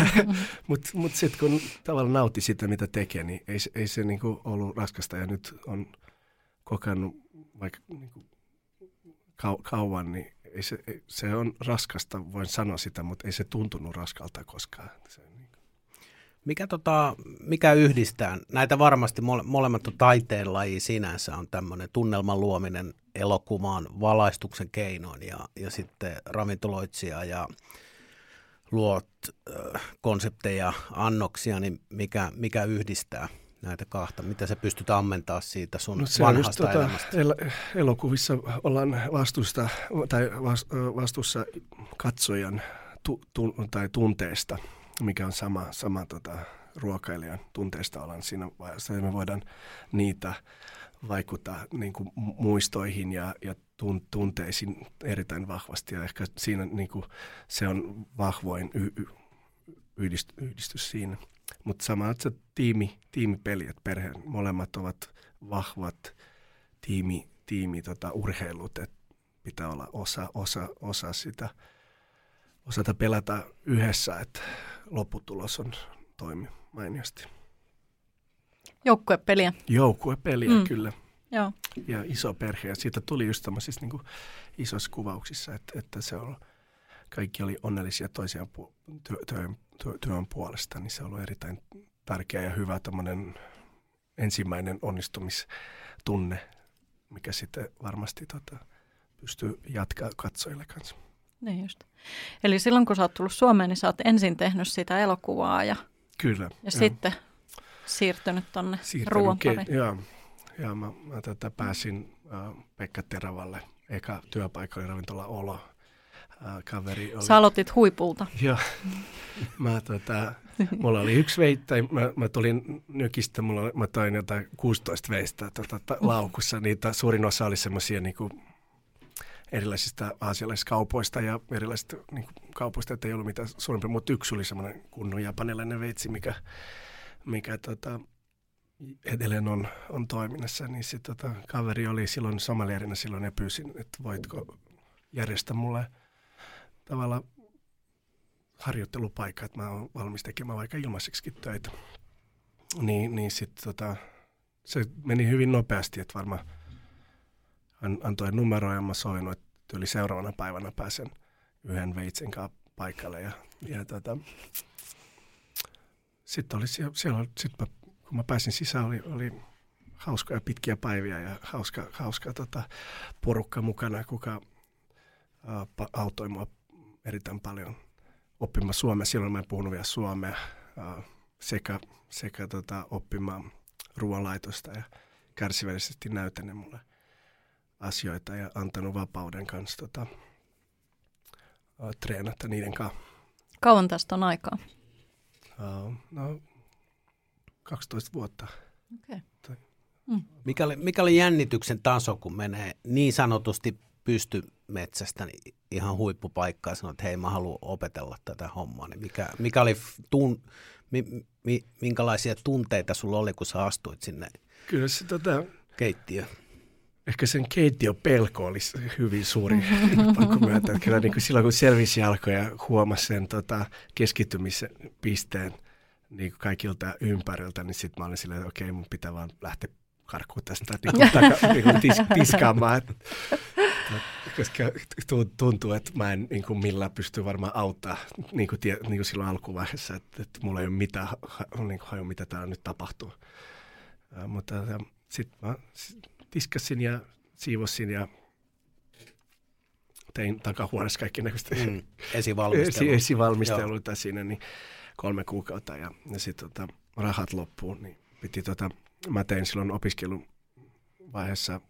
Mutta mut sitten kun tavallaan nautti sitä, mitä tekee, niin ei, ei se niinku ollut raskasta. Ja nyt on kokannut vaikka niinku kau, kauan, niin ei se, ei, se on raskasta, voin sanoa sitä, mutta ei se tuntunut raskalta koskaan. Se, niinku. Mikä, tota, mikä yhdistää? Näitä varmasti mole, molemmat on taiteen laji sinänsä, on tämmöinen tunnelman luominen elokuvan valaistuksen keinoin ja, ja sitten ravintoloitsija ja luot äh, konsepteja, annoksia, niin mikä, mikä yhdistää näitä kahta? Mitä sä pystyt ammentamaan siitä sun no, vanhasta tota, elämästä? El- elokuvissa ollaan vastuusta, tai vastuussa katsojan tu- tu- tai tunteesta, mikä on sama, sama tota, ruokailijan tunteesta ollaan siinä vaiheessa, me voidaan niitä vaikuttaa niin kuin muistoihin ja, ja tunteisiin erittäin vahvasti. Ja ehkä siinä niin kuin, se on vahvoin y- y- yhdist- yhdistys siinä. Mutta sama, että se tiimi, tiimipeli, että perheen molemmat ovat vahvat tiimi, tiimi tota, urheilut, että pitää olla osa, osa, osa sitä, osata pelata yhdessä, että lopputulos on toimi mainiosti. Joukkuepeliä. Joukkuepeliä, mm. kyllä. Joo. Ja iso perhe. Ja siitä tuli just tämmöisissä niin kuin isoissa kuvauksissa, että, että se on, kaikki oli onnellisia toisiaan pu- työ, työn, työ, työn puolesta, niin se on ollut erittäin tärkeä ja hyvä tämmöinen ensimmäinen onnistumistunne, mikä sitten varmasti tota, pystyy jatkaa katsojille kanssa. Niin just. Eli silloin kun sä oot tullut Suomeen, niin sä oot ensin tehnyt sitä elokuvaa ja, kyllä, ja joo. sitten siirtynyt tonne ruoan pariin. Ke- joo, ja mä, mä tätä pääsin äh, Pekka Teravalle. Eka työpaikka oli Ravintola Olo. Äh, kaveri oli... Sä aloitit huipulta. Joo. Mä, tota, mulla oli yksi veittäjä. Mä, mä tulin nykistä. Mulla, mä toin jotain kuusitoista veistä tota, ta, laukussa. Niitä suurin osa oli semmoisia niinku... erilaisista aasialaisista kaupoista ja erilaisista niin kuin, kaupoista, että ei ollut mitään suurempi, mutta yksi oli semmoinen kunnon japanilainen veitsi, mikä, mikä tota, edelleen on, on toiminnassa. Niin se tota, kaveri oli silloin somalierinä, silloin ja pyysin, että voitko järjestää mulle tavallaan harjoittelupaikka, että mä oon valmis tekemään vaikka ilmaiseksikin töitä. Niin, niin sitten tota, se meni hyvin nopeasti, että varmaan antoi numeroa ja mä soin, että yli seuraavana päivänä pääsen yhden veitsen kanssa paikalle. Ja, ja tota, sitten oli siellä, sit mä, kun mä pääsin sisään, oli, oli hauskoja pitkiä päiviä ja hauska, hauska tota, porukka mukana, kuka ä, pa, autoi mua erittäin paljon oppimaan suomea. Silloin mä en puhunut vielä suomea ä, sekä, sekä tota, oppimaan ruoanlaitosta ja kärsivällisesti näytänyt mulle asioita ja antanut vapauden kanssa tota, uh, treenata niiden kanssa. Kauan tästä on aikaa? Uh, no, kaksitoista vuotta. Okay. Mm. Mikä oli, mikä oli jännityksen taso, kun menee niin sanotusti pystymetsästä niin ihan huippupaikkaan ja sanoo, että hei, mä haluan opetella tätä hommaa. Niin mikä, mikä oli tun, mi, mi, minkälaisia tunteita sulla oli, kun sä astuit sinne Kyllä se, tota... keittiöön? Ehkä sen keittiöpelko oli hyvin suuri pakko myöntää. Kyllä niin kuin silloin, kun selvisi alkoi ja huomasi sen tota, keskittymisen pisteen niin kaikilta ympäriltä, niin sitten mä olin silleen, että okei, okay, mun pitää vaan lähteä karkuun tästä niin kuin taka, niin kuin tis, tiskaamaan. Koska tuntuu, että mä en niin kuin millään pysty varmaan auttaa niin kuin, tie, niin kuin silloin alkuvaiheessa, että, että mulla ei ole mitään niin hajua, mitä täällä nyt tapahtuu. Uh, mutta sitten mä... Sit, tiskasin ja siivosin ja tein takahuoneessa kaikki näköistä mm, esivalmisteluita. esivalmisteluita siinä niin kolme kuukautta ja, ja sitten tota, rahat loppuun. Niin piti, tota, mä tein silloin opiskeluvaiheessa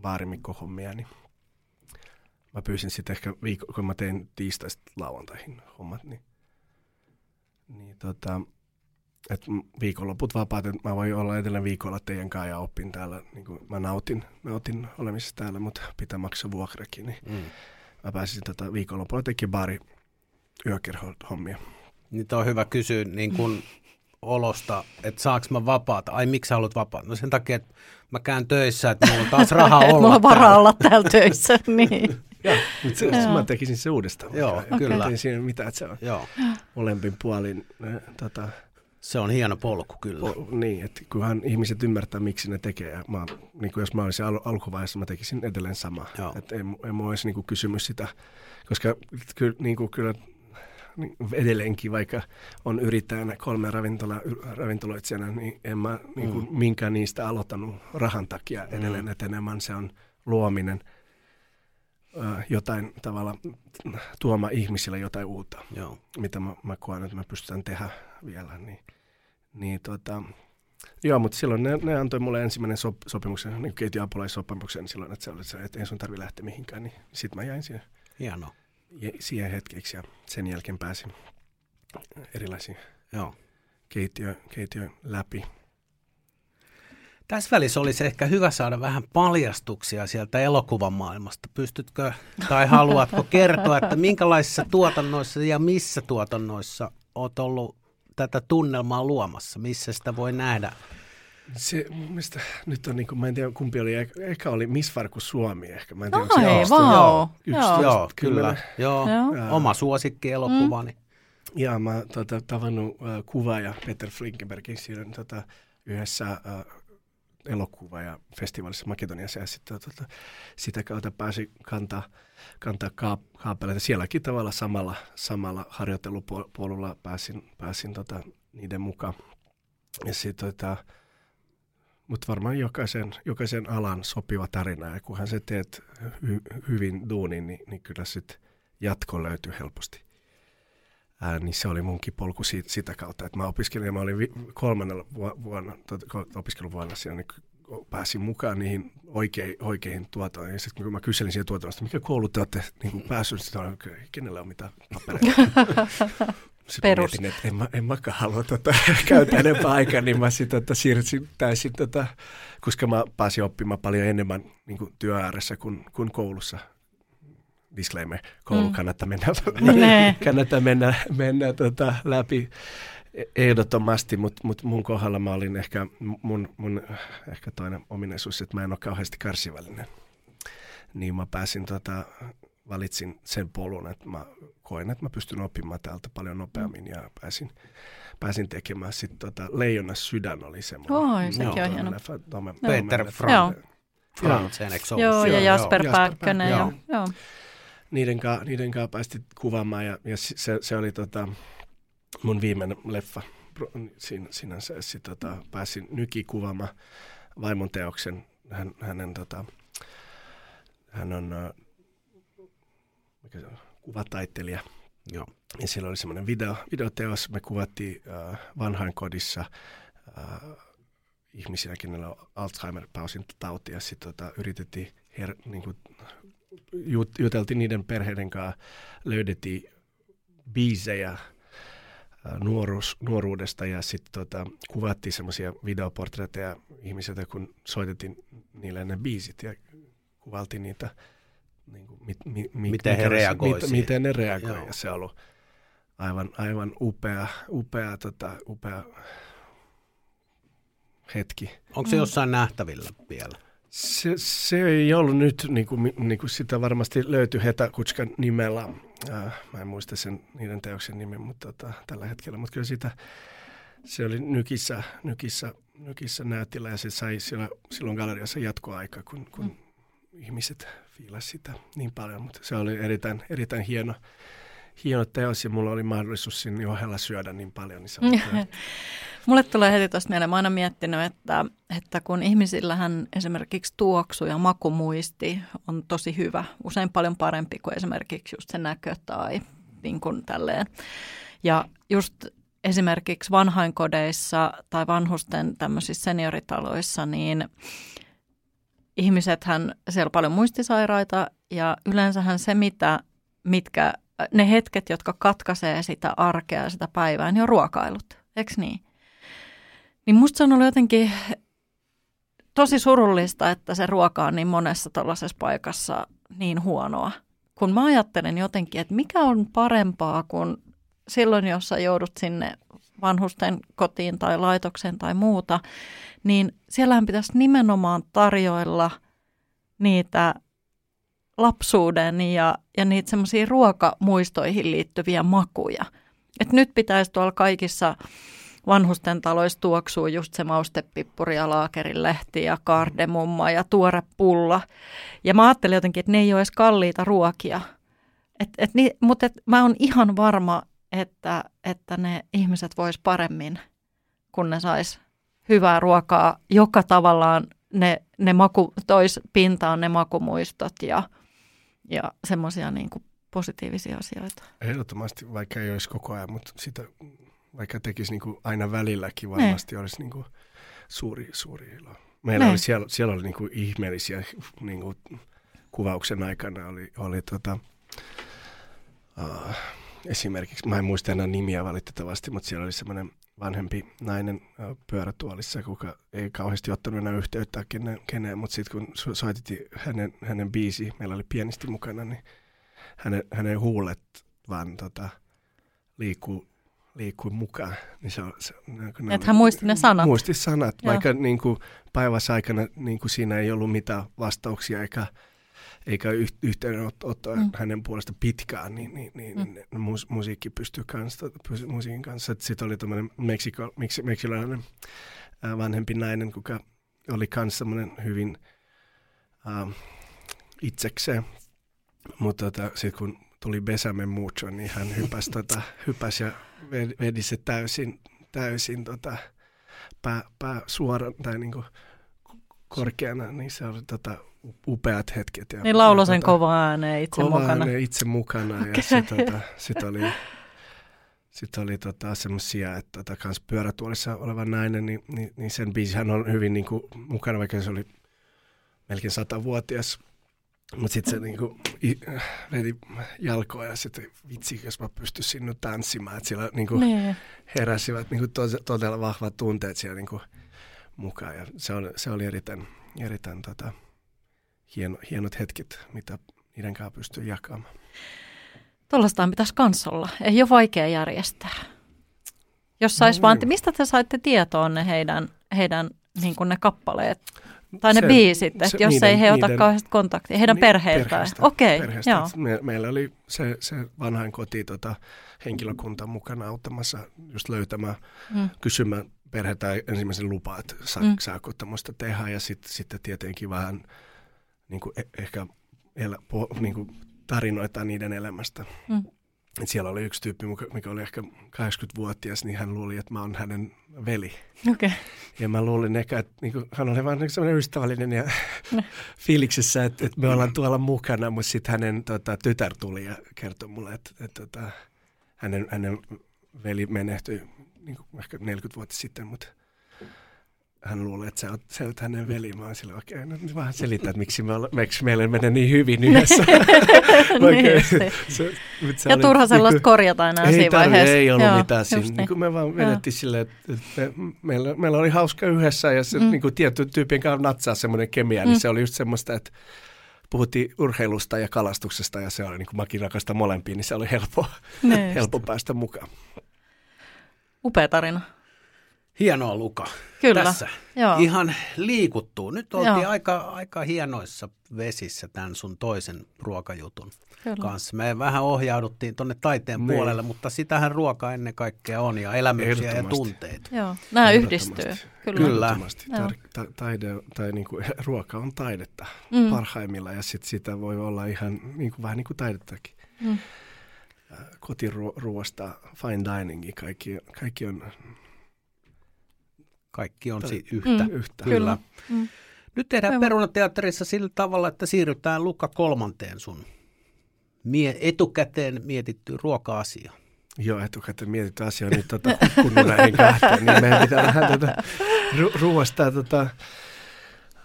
baarimikkohommia, niin mä pyysin sitten ehkä viikko, kun mä tein tiistaista lauantaihin hommat, niin, niin tota... Että viikonloput vapaat, että mä voin olla edelleen viikolla teidän kanssa ja oppin täällä. Niin kuin mä nautin, mä otin olemisessa täällä, mutta pitää maksaa vuokrakin. Niin mm. Mä pääsin tota viikonlopulla tekemään baari yökerhohommia. Niin on hyvä kysyä niin kun olosta, että saaks mä vapaata? Ai miksi sä haluat vapaata? No sen takia, että mä käyn töissä, että mulla on taas rahaa olla täällä. Mulla on varaa olla täällä töissä, niin. Joo, mutta se, mä tekisin se uudestaan. Joo, kyllä. Mä tein siinä mitään, että se on Joo. molemmin puolin ne, tota... Se on hieno polku, kyllä. O, niin, että kunhan ihmiset ymmärtää, miksi ne tekee. Mä, niin jos mä olisin al- alkuvaiheessa, mä tekisin edelleen samaa. Että ei, ei mulla olisi niin kuin kysymys sitä, koska ky, niin kuin, kyllä edelleenkin, vaikka on yrittäjänä kolme ravintola, ravintoloitsijana, niin en mä niin kuin, mm. minkään niistä aloittanut rahan takia edelleen mm. etenemään. Se on luominen, ö, jotain tavalla tuoma ihmisille jotain uutta, Joo. mitä mä, mä koen, että mä pystytään tehdä vielä. Niin, niin, tota, joo, mutta silloin ne, ne antoi mulle ensimmäinen sop, sopimuksen, niin keittiöapulaissopimuksen silloin, että se oli se, että ei sun tarvitse lähteä mihinkään, niin sit mä jäin siihen. Hienoa. Siihen hetkeksi ja sen jälkeen pääsin erilaisiin keittiö, keittiö läpi. Tässä välissä olisi ehkä hyvä saada vähän paljastuksia sieltä elokuvamaailmasta. Pystytkö tai haluatko kertoa, että minkälaisissa tuotannoissa ja missä tuotannoissa olet ollut tätä tunnelmaa luomassa? Missä sitä voi nähdä? Se, mistä nyt on, niin kuin, mä en tiedä kumpi oli, ehkä oli Miss Farkku Suomi ehkä. Mä en tiedä, no ei, vau. Wow. Joo, kyllä. Joo. Joo. Oma suosikkielokuvani. Mm. Ja mä oon tota, tavannut äh, kuvaaja Peter Flinkenbergin siinä tota, yhdessä äh, elokuva- ja festivaalissa Makedoniassa. Ja sitten tota, sitä kautta pääsi kantaa, kantaa kaap- kaapeleita. Sielläkin tavalla samalla, samalla harjoittelupuolulla pääsin, pääsin tota, niiden mukaan. Ja sitten tota, mutta varmaan jokaisen, jokaisen alan sopiva tarina, ja kunhan sä teet hy, hyvin duunin, niin, niin kyllä sitten jatko löytyy helposti. Ää, niin se oli munkin polku siitä, sitä kautta, että mä opiskelin, ja mä olin vi, kolmannella vuonna, opiskeluvuonna siellä, niin pääsin mukaan niihin oikein, oikeihin tuotoihin. Ja sitten kun mä kyselin siihen tuotoista, mikä koulut te olette niin päässyt, sitten olin, että kenellä on mitään papereita. Sitten Perus. mietin, että en, mä, en mäkään halua tota, käyttää enempää aikaa, niin mä sit, tota, siirsin täysin, tota, koska mä pääsin oppimaan paljon enemmän niin kuin työn ääressä kuin, kuin koulussa. Disclaimer, koulu mm. kannattaa mennä, kannattaa mennä, mennä tota, läpi ehdottomasti, mutta mut mun kohdalla mä olin ehkä, mun, mun ehkä toinen ominaisuus, että mä en ole kauheasti kärsivällinen. Niin mä pääsin... Tota, valitsin sen polun, että mä koen, että mä pystyn oppimaan täältä paljon nopeammin ja pääsin, pääsin tekemään. Sitten tota, Leijonasydän oli semmoinen. Oi, sekin on hieno. Peter Flinkenberg. Joo, ja Jasper Pääkkönen. Niiden kanssa niiden ka päästiin kuvaamaan ja, ja se, se oli tota, mun viimeinen leffa. Sin, sinänsä sit, tota, pääsin nyki kuvaamaan vaimon teoksen. Hän, hänen, tota, hän on... kuvataiteilija. Joo. Ja siellä oli semmoinen video, videoteos. Me kuvattiin äh, vanhainkodissa äh, ihmisiä, kenellä on Alzheimer-pausin tauti. Ja sitten tota, yritettiin, her, niin kuin, jut, juteltiin niiden perheiden kanssa, löydettiin biisejä äh, nuoruus, nuoruudesta. Ja sitten tota, kuvattiin semmoisia videoportreteja ihmisiltä, kun soitettiin niille ne biisit ja kuvaltiin niitä. Niin kuin, mit, mit, miten, he reagoi mit, miten ne reagoi. Ja se on ollut aivan, aivan upea, upea, tota, upea hetki. Onko se jossain nähtävillä vielä? Se, se ei ollut nyt, niin kuin, niin kuin sitä varmasti löytyi Hetä Kutskan nimellä. Äh, mä en muista sen, niiden teoksen nimen mutta, tota, tällä hetkellä, mutta kyllä sitä, se oli nykissä, nykissä, nykissä näytillä ja se sai siellä, silloin galleriassa jatkoaika, kun, kun mm. ihmiset fiilasi sitä niin paljon, mutta se oli erittäin, erittäin hieno, hieno teos ja mulla oli mahdollisuus sinne ohella syödä niin paljon. Niin mulle tulee heti tuosta mieleen, mä aina miettinyt, että, että kun ihmisillähän esimerkiksi tuoksu ja makumuisti on tosi hyvä, usein paljon parempi kuin esimerkiksi just se näkö tai niin kuin tälleen. Ja just esimerkiksi vanhainkodeissa tai vanhusten tämmöisissä senioritaloissa, niin ihmisethän, siellä on paljon muistisairaita ja yleensähän se, mitä, mitkä, ne hetket, jotka katkaisee sitä arkea ja sitä päivää, niin on ruokailut, eikö niin? Niin musta se on ollut jotenkin tosi surullista, että se ruoka on niin monessa tällaisessa paikassa niin huonoa. Kun mä ajattelen jotenkin, että mikä on parempaa kuin silloin, jos sä joudut sinne vanhusten kotiin tai laitokseen tai muuta, niin siellähän pitäisi nimenomaan tarjoilla niitä lapsuuden ja, ja niitä semmoisia ruokamuistoihin liittyviä makuja. Et nyt pitäisi tuolla kaikissa vanhusten taloissa tuoksua just se maustepippuri ja laakerilehti ja kardemumma ja tuore pulla. Ja mä ajattelin jotenkin, että ne ei ole edes kalliita ruokia. Et, et, mutta et, mä oon ihan varma, että, että ne ihmiset vois paremmin, kun ne sais hyvää ruokaa, joka tavallaan ne, ne maku, tois pintaan ne makumuistot ja, ja semmoisia niin kuin positiivisia asioita. Ehdottomasti, vaikka ei olisi koko ajan, mutta sitä, vaikka tekisi niin kuin aina välilläkin, varmasti ne olisi niin kuin suuri, suuri ilo. Meillä ne. oli siellä, siellä oli niin kuin ihmeellisiä, niin kuin kuvauksen aikana oli, oli tota, uh, esimerkiksi, mä en muista enää nimiä valitettavasti, mutta siellä oli semmoinen vanhempi nainen pyörätuolissa, kuka ei kauheasti ottanut enää yhteyttä keneen, mutta sitten kun soitettiin hänen, hänen biisi, meillä oli pianisti mukana, niin hänen, hänen huulet vaan tota, liikkuu liikkuu mukaan. Niin se, se, ne, että hän muisti ne sanat. Muisti sanat, joo. Vaikka niin kuin päivässä aikana niin kuin siinä ei ollut mitään vastauksia eikä, eikä yh, yhteydenottoa mm. hänen puolesta pitkään, niin, niin, niin mm. mus, musiikki pystyy kanssa, pysy, musiikin kanssa. Sitten oli tämmöinen meksiko, meks, meksiläinen äh, vanhempi nainen, joka oli myös semmoinen hyvin äh, itsekseen, mutta tota, sitten kun tuli Besame Mucho, niin hän hypäsi, tota, hypäsi ja vedi se täysin, täysin tota, pää, pää suoran tai niinku korkeana, niin se oli tota, upeat hetket. Ja, niin lauloi sen tota, kovaa ääneen itse mukana. Kovaa ääneen itse mukana okay. Ja sitten tota, sit oli, sit oli tota, semmoisia, että tota, kans pyörätuolissa oleva nainen, niin, niin, niin sen biisihän on hyvin niinku, mukana, vaikka se oli melkein satavuotias. Mutta sitten se niinku veti jalkoa ja sitten vitsi, jos mä pystyisin sinne tanssimaan. Että siellä niinku nee. heräsivät niinku to, todella vahvat tunteet siellä niinku mukaan. Ja se oli, se oli erittäin, erittäin tota, hieno, hienot hetket, mitä niiden kanssa pystyy jakamaan. Tuollaistaan pitäisi kans olla. Ei ole vaikea järjestää. Jos sais no, vaan, niin. Mistä te saitte tietoon ne heidän, heidän niin kuin ne kappaleet? Tai ne se, biisit, että se, jos niiden, ei he ota niiden, kauheasti kontaktia, heidän ni, perheiltään. Okei, okay, joo. Me, meillä oli se, se vanhain koti tota, henkilökunta mukana auttamassa, just löytämään, mm. kysymään perhettä ensimmäisen lupaa, että saa, mm. saako tämmöistä tehdä. Ja sitten sit tietenkin vähän niin kuin, ehkä elä, po, niin kuin, tarinoita niiden elämästä. Mm. Et siellä oli yksi tyyppi, mikä oli ehkä kahdeksankymmentävuotias, niin hän luuli, että mä oon hänen veli. Okay. Ja mä luulin ehkä, että niinku, hän oli vaan sellainen ystävällinen ja fiiliksessä, että, että me ollaan tuolla mukana. Mutta sitten hänen tota, tytär tuli ja kertoi mulle, että, että, että hänen, hänen veli menehtyi niinku, ehkä neljäkymmentä vuotta sitten, mutta hän luulee, että sä oot, sä oot hänen veli. Mä oon silleen, okei, okay, no vähän selität, miksi, me olla, miksi meillä menee niin hyvin yhdessä. Okay. se, ja oli, turha sellaista niin kuin, korjata enää ei siinä tarvi, vaiheessa. Ei ollut joo, mitään siinä. Niin. Niin me vaan vedettiin silleen, että me, meillä, meillä oli hauska yhdessä ja se mm. niin kuin tietyn tyypin kanssa natsaa semmoinen kemia, niin mm. se oli just semmoista, että puhuttiin urheilusta ja kalastuksesta ja se oli, niin kuin mäkin rakastan molempia, niin se oli helppo, helppo päästä mukaan. Upea tarina. Hienoa, Luka. Kyllä. Tässä. Joo. Ihan liikuttuu. Nyt oltiin aika, aika hienoissa vesissä tämän sun toisen ruokajutun Kyllä. kanssa. Me vähän ohjauduttiin tuonne taiteen Me. puolelle, mutta sitähän ruoka ennen kaikkea on ja elämyksiä ja tunteita. Joo. Nämä yhdistyy. Kyllä. Kyllä. Ta- taide, tai niinku, ruoka on taidetta mm. parhaimmillaan ja sit sitä voi olla ihan niinku, vähän niin kuin taidettakin. Mm. Kotiruoasta, fine diningi, kaikki, kaikki on... Kaikki on si- yhtä. Mm, yhtä. Kyllä. Mm. Nyt tehdään Aivan. Perunateatterissa sillä tavalla, että siirrytään Luka kolmanteen sun mie- etukäteen mietittyyn ruoka-asiaan. Joo, etukäteen mietitty asia on nyt tota, kun minä en kahtaa, niin meidän pitää vähän tota, ru- ruoasta. Tota,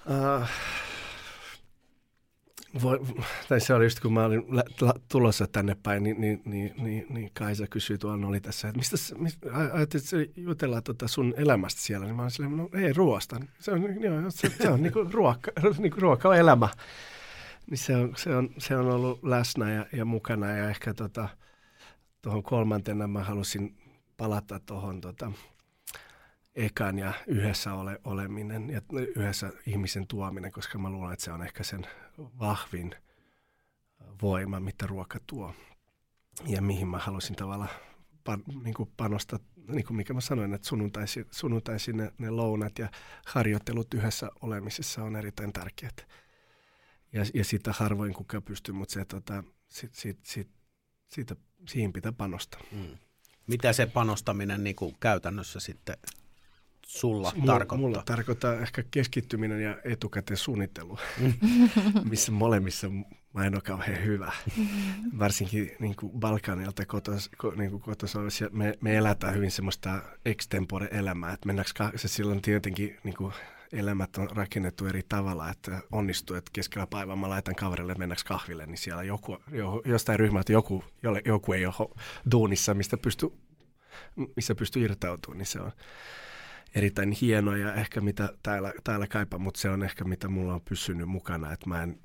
uh, voi, tai se oli just kun mä olin lä- la- tulossa tänne päin, niin, niin, niin, niin, niin Kaisa kysyi tuolla Nolitassa tässä, että mistä, mistä ajattelit jutella tota sun elämästä siellä? Niin mä olin silleen, no ei ruoasta. Se on, joo, se, se on niinku ruoka, niinku ruoka on elämä. Niin se on, se on, se on ollut läsnä ja, ja mukana ja ehkä tota, tuohon kolmantena mä halusin palata tuohon tota, ekan ja yhdessä ole, oleminen ja yhdessä ihmisen tuominen, koska mä luulen, että se on ehkä sen vahvin voima, mitä ruoka tuo ja mihin mä halusin tavallaan pan, niin panostaa, niin kuin mikä mä sanoin, että sunnuntaisin, sunnuntaisin ne, ne lounat ja harjoittelut yhdessä olemisessa on erittäin tärkeät. Ja, ja sitä harvoin kukaan pystyy, mutta se, tota, sit, sit, sit, siitä, siihen pitää panostaa. Mm. Mitä se panostaminen niin kuin käytännössä sitten sulla mulla, tarkoittaa? Mulla tarkoittaa ehkä keskittyminen ja etukäteen suunnittelu, missä molemmissa mä en ole kauhean hyvä. Varsinkin niin kuin Balkanilta kotos, niin kotos olevissa, me, me elätään hyvin semmoista extempore-elämää, että mennäänkö se silloin tietenkin... Niin kuin, elämät on rakennettu eri tavalla, että onnistuu, että keskellä päivää mä laitan kaverille, että mennäks kahville, niin siellä joku, jo, jostain ryhmältä joku, jolle, joku ei ole duunissa, mistä pystyy, missä pystyy irtautumaan, niin se on erittäin hienoa ja ehkä mitä täällä, täällä kaipaa, mutta se on ehkä mitä mulla on pysynyt mukana, että mä en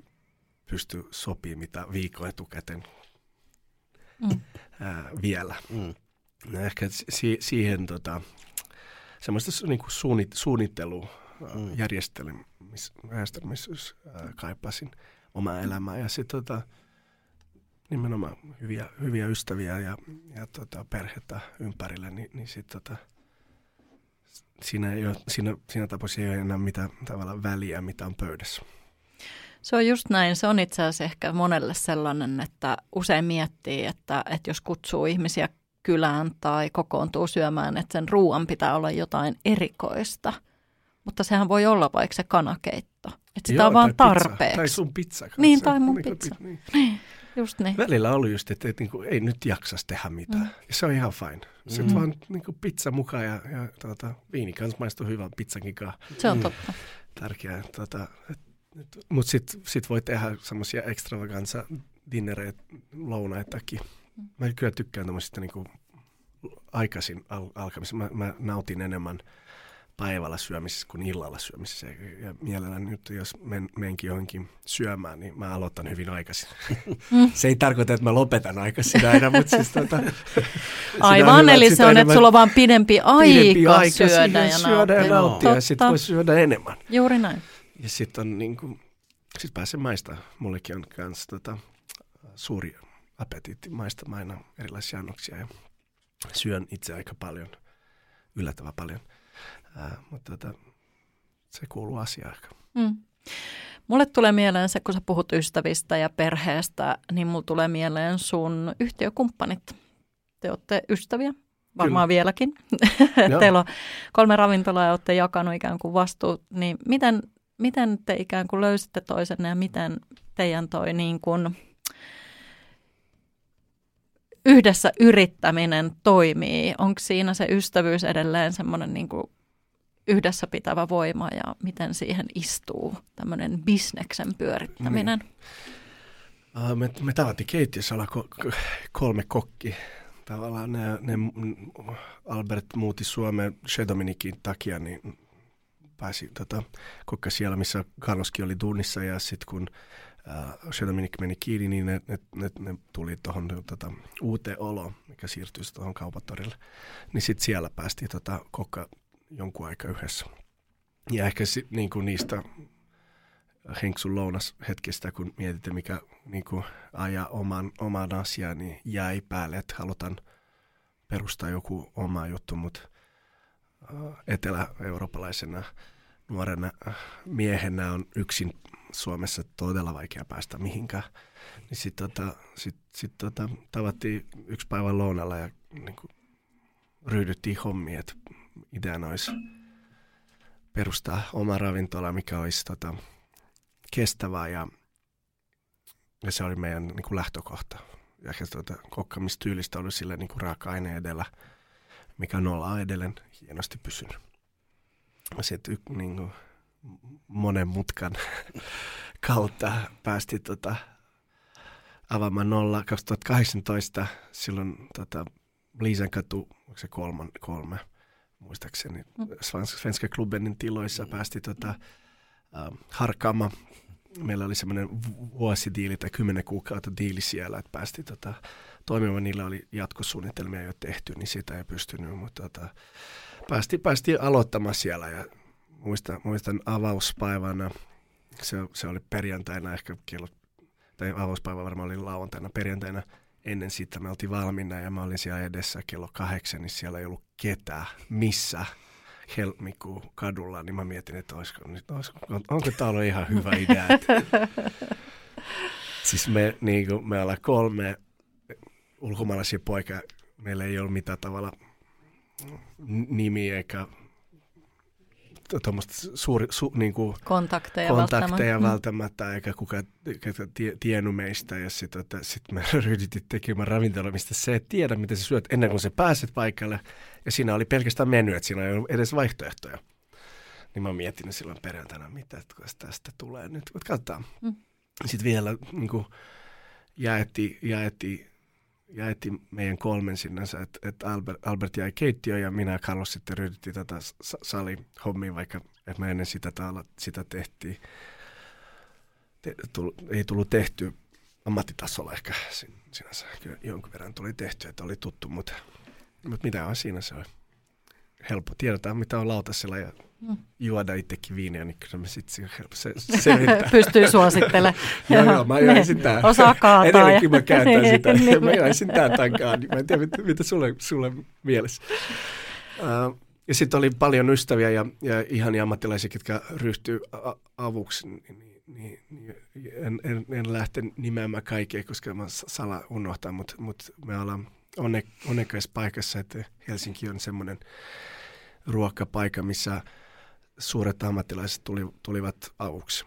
pysty sopimaan mitä viikon etukäteen mm. ää, vielä. Mm. No ehkä si- siihen tota, semmoista niinku suunnit- suunnittelua, Mm. järjestelmisyys kaipasin omaa elämää ja sitten tota, nimenomaan hyviä, hyviä ystäviä ja, ja tota, perhettä ympärillä, niin, niin sitten tota, siinä, siinä, siinä tapauksessa ei ole enää mitään tavallaan väliä, mitä on pöydässä. Se on just näin. Se on itse asiassa ehkä monelle sellainen, että usein miettii, että, että jos kutsuu ihmisiä kylään tai kokoontuu syömään, että sen ruoan pitää olla jotain erikoista. Mutta sehän voi olla vaikka se kanakeitto, että sitä Joo, on vaan tarpeeksi. Tai sun pizza kanssa. Niin, tai mun niin, pizza. Niin. Niin, just niin. Välillä oli just, että et, niinku, ei nyt jaksas tehdä mitään. Mm. Ja se on ihan fine. Sitten mm. vaan niinku, pizza mukaan ja, ja tuota, viini kanssa maistuu hyvän pizzankin kanssa. Se on mm. totta. Tärkeää. Tuota, mutta sitten sit voi tehdä semmoisia extravaganza dinnereitä, lounaitakin. Mm. Mä kyllä tykkään tämmöisistä niinku, aikaisin al- alkamista. Mä, mä nautin enemmän päivällä syömisessä kuin illalla syömisessä. Ja mielelläni nyt, jos men, menkin johonkin syömään, niin mä aloitan hyvin aikaisin. Mm. Se ei tarkoita, että mä lopetan aikaisin aina, mutta siis tota... Aivan, eli se on, enemmän, että sulla on vaan pidempi aika, pidempi aika syödä ja syödä ja nauttia. No. Ja sitten voi syödä enemmän. Juuri näin. Ja sitten on niin kuin... Siis pääsen maistamaan. Mullekin on myös tota, suuri appetiitti maistamaan aina erilaisia annoksia. Ja syön itse aika paljon, yllättävän paljon. Äh, mutta tota, se kuuluu asiaan. Mm. Mulle tulee mieleen se, kun sä puhut ystävistä ja perheestä, niin mulle tulee mieleen sun yhtiökumppanit. Te olette ystäviä, varmaan Kyllä. vieläkin. Teillä on kolme ravintolaa ja olette jakanut ikään kuin vastuut. Niin miten, miten te ikään kuin löysitte toisenne ja miten teidän toi niin kuin yhdessä yrittäminen toimii? Onko siinä se ystävyys edelleen semmoinen niin kuin yhdessä pitävä voima ja miten siihen istuu tämmöinen bisneksen pyörittäminen? Niin. Me, me tavattiin keittiössä olla kolme kokki. Tavallaan ne, ne Albert muutti Suomeen Dominikin takia, niin pääsi tota, kokka siellä, missä Carloskin oli duunissa ja sitten kun Uh, Dominik meni kiinni, niin ne, ne, ne, ne tuli tuohon tota, uuteen oloon, mikä siirtyi tuohon Kaupatorille. Niin sitten siellä päästiin tota, kokka jonkun aika yhdessä. Ja ehkä sit, niin kuin niistä henksun lounashetkistä, kun mietitte, mikä niin kuin ajaa oman, oman asiaan, niin jäi päälle, että halutaan perustaa joku oma juttu, mutta uh, etelä-eurooppalaisena nuorena miehenä on yksin Suomessa todella vaikea päästä mihinkään. Niin sitten tota, sit, sit tota, tavattiin yksi päivä lounalla ja niinku, ryhdyttiin hommiin, että ideana olisi perustaa oma ravintola, mikä olisi tota, kestävää ja, ja se oli meidän niinku, lähtökohta. Ja tota, kokkamistyylistä oli sille niinku, raaka-aine edellä, mikä on Nolla edelleen hienosti pysynyt. Sitten niinku, monen mutkan kautta päästi tota, avaamaan Nolla kaksituhattakahdeksantoista. Silloin tota, Liisankatu, onko se kolman, kolme, muistaakseni, Svenska Klubbenin tiloissa päästi tota, äh, harkkaamaan. Meillä oli semmoinen vuosidiili tai kymmenen kuukautta diili siellä, että päästi tota, toimimaan. Niillä oli jatkosuunnitelmia jo tehty, niin sitä ei pystynyt, mutta tota, päästi, päästi aloittamaan siellä ja Muistan, muistan avauspäivänä, se, se oli perjantaina ehkä kello, tai avauspäivä varmaan oli lauantaina, perjantaina ennen sitä me oltiin valmiina ja mä olin siellä edessä kello kahdeksan, niin siellä ei ollut ketään, missä helmikuun kadulla, niin mä mietin, että olisiko, onko, onko tää ollut ihan hyvä idea. Siis me, niin me ollaan kolme ulkomaalaisia poikaa meillä ei ole mitään tavalla nimiä eikä tuommoista suuri, su, niin kuin kontakteja, kontakteja välttämättä, mm. eikä kukaan tie, tiennyt meistä. Ja sitten sit me ryhdyttiin tekemään ravintola, mistä se ei tiedä, mitä sä syöt ennen kuin sä pääset paikalle. Ja siinä oli pelkästään menu, että siinä ei ollut edes vaihtoehtoja. Niin mä mietin silloin perjantaina, mitä tästä tulee nyt. Mutta katsotaan. Mm. Sitten vielä niin kuin jaettiin, jaettiin, jaettiin meidän kolmen sinänsä, että et Albert, Albert jäi keittiöön ja minä ja Carlos sitten ryhdyttiin tätä salihommiin, vaikka et mä ennen sitä, taala, sitä tehtiin. Te, tull, ei tullut tehty ammattitasolla ehkä sin, sinänsä. Kyllä jonkun verran tuli tehty, että oli tuttu, mutta, mutta mitä on siinä se on helppo. Tiedetään, mitä on lautasella ja mm. juoda itsekin viiniä, niin kyllä me sitten se, se pystyy suosittelemaan. joo, joo, mä join sitä. Osaa kaataa. Edelleenkin mä käytän sitä. niin mä join sitä tankaan, niin mä en tiedä, mitä sulle, sulle mielessä. Uh, ja sitten oli paljon ystäviä ja, ja ihania ammattilaisia, jotka ryhtyi a- avuksi. Niin, niin, niin, en, en, en lähte nimeämään kaikkea, koska mä sala unohtaa, mutta mut me ollaan onne, onnekkaissa paikassa, että Helsinki on semmoinen ruokapaikka, missä suuret ammattilaiset tuli, tulivat avuksi.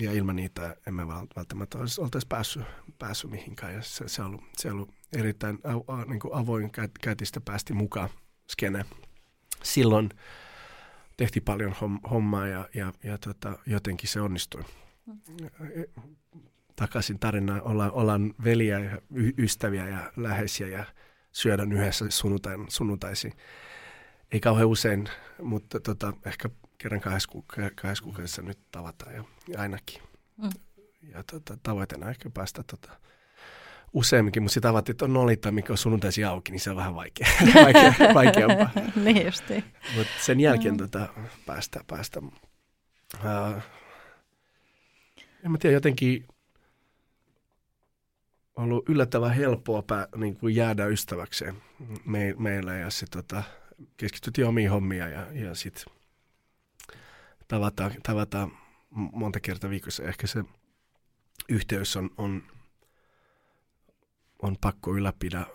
Ja ilman niitä emme välttämättä oltaisi päässyt, päässyt mihinkään. Ja se, se, on ollut, se on ollut erittäin av, niin kuin avoin kätistä päästi mukaan skene. Silloin tehtiin paljon hommaa ja, ja, ja tota, jotenkin se onnistui. Takaisin tarinaan. Olla, ollaan veliä ja y, ystäviä ja läheisiä ja syödään yhdessä sunnuntain, sunnuntaisin. Ei kauhean usein, mutta tota, ehkä kerran kahdessa kuukaudessa kuka, nyt tavataan ja ainakin. Mm. Ja tota, tavoitena ehkä päästä tota, useamminkin, mutta sitä tavattiin, että on Nolita, mikä on sunnuntaisin auki, niin se on vähän vaikea, vaikea, vaikeampaa. niin justiin. Mutta sen jälkeen mm. tota, päästä. päästä. Uh, en mä tiedä, jotenkin on ollut yllättävän helppoa pää, niin kuin jäädä ystäväkseen me, meillä ja sitten tota, keskityttiin omiin hommia ja, ja sitten tavataan, tavataan monta kertaa viikossa. Ehkä se yhteys on, on, on pakko ylläpidä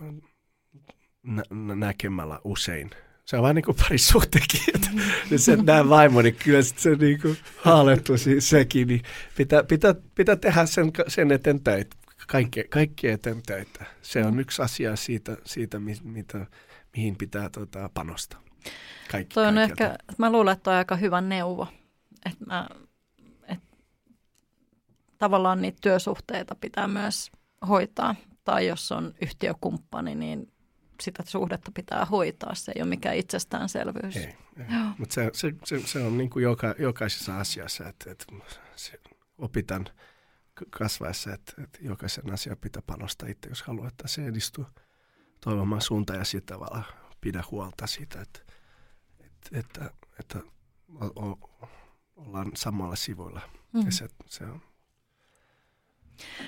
nä- näkemällä usein. Se on vain niin kuin parisuhteekin, että jos et näe vaimo, niin kyllä se niin kuin haalettuisi sekin. Niin pitää, pitää, pitää tehdä sen, sen eteen töitä, kaikki, kaikki eteen töitä. Se on yksi asia siitä, siitä mitä, mihin pitää tuota, panostaa. Kaikki, toi on ehkä, mä luulen, että on aika hyvä neuvo, että mä, et tavallaan niitä työsuhteita pitää myös hoitaa, tai jos on yhtiökumppani, niin sitä suhdetta pitää hoitaa, se ei ole mikään itsestäänselvyys. Ei, ei. Mutta se, se, se, se on niin kuin joka, jokaisessa asiassa, että, että opitan kasvaessa, että, että jokaisen asian pitää panostaa itse, jos haluaa, että se edistuu toivomaan suuntaan ja sillä tavalla pidä huolta siitä, että että, että o, o, ollaan samalla sivuilla. Mm. Ja se, se on.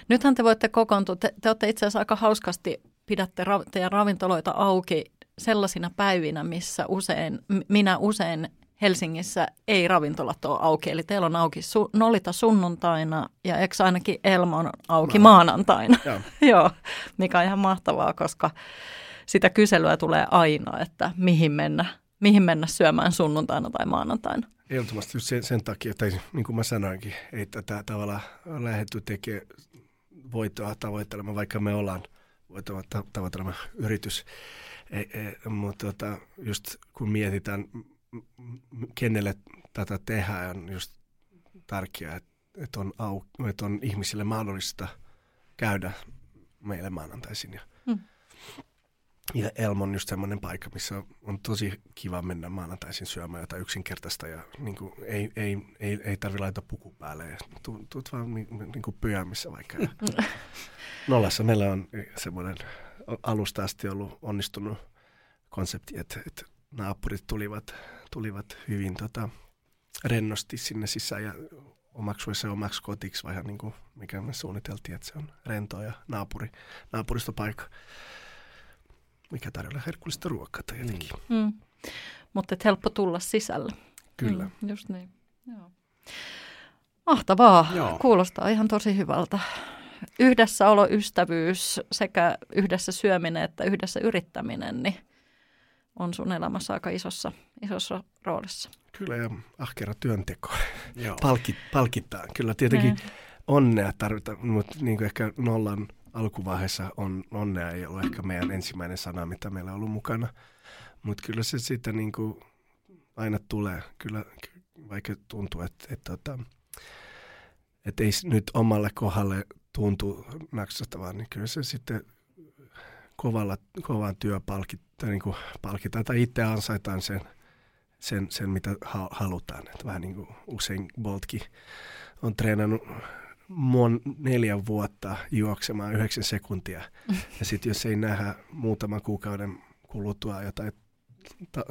Nythän te voitte kokoontua. Te, te olette itse asiassa aika hauskasti pidätte ra, teidän ravintoloita auki sellaisina päivinä, missä usein, minä usein Helsingissä ei ravintolat ole auki. Eli teillä on auki su, Nolita sunnuntaina ja eks ainakin Elm on auki no. maanantaina, Joo. Joo, mikä on ihan mahtavaa, koska sitä kyselyä tulee aina, että mihin mennä. Mihin mennä syömään sunnuntaina tai maanantaina? Ehdottomasti sen, sen takia, tai niin kuin mä sanoinkin, ei tätä tavalla lähdetty tekemään voittoa tavoittelemaan, vaikka me ollaan voittoa tavoittelemaan yritys. E, e, mutta tota, just kun mietitään, kenelle tätä tehdään, on just tärkeää, että et on, et on ihmisille mahdollista käydä meille maanantaisin ja hmm. Ja Elm on just semmoinen paikka, missä on tosi kiva mennä maanantaisin syömään jotain yksinkertaista ja niin kuin, ei, ei, ei, ei tarvitse laittaa puku päälle. Tuut, tuut vaan niin, niin kuin pyjäämissä vaikka. Nollassa meillä on semmoinen alusta asti ollut onnistunut konsepti, että, että naapurit tulivat, tulivat hyvin tota, rennosti sinne sisään ja omaksui se omaksi kotiksi, vähän niin kuin mikä me suunniteltiin, että se on rento ja naapuri, naapuristopaikka. Mikä tarjolla herkullista ruokaa tai jotenkin. Mm. Mutta et helppo tulla sisälle. Kyllä. Mm, just niin. Joo. Mahtavaa. Joo. Kuulostaa ihan tosi hyvältä, yhdessäolo, ystävyys, sekä yhdessä syöminen että yhdessä yrittäminen, niin on sun elämässä aika isossa, isossa roolissa. Kyllä, ja ahkera työnteko. Palkit, palkitaan. Kyllä tietenkin ne. Onnea tarvitaan, mutta niin ehkä Nollan alkuvaiheessa on, onnea ei ole ehkä meidän ensimmäinen sana, mitä meillä on ollut mukana. Mutta kyllä se siitä niin kuin aina tulee. Kyllä vaikka tuntuu, että, että, että, että ei nyt omalle kohdalle tuntu naksattavan, niin kyllä se sitten kovalla, kovaan työ palkitaan, niin kuin palkitaan tai itse ansaitaan sen, sen, sen mitä ha- halutaan. Että vähän niin kuin usein Boltkin on treenannut mon neljän vuotta juoksemaan yhdeksän sekuntia. Ja sitten jos ei nähdä muutaman kuukauden kuluttua jotain ta-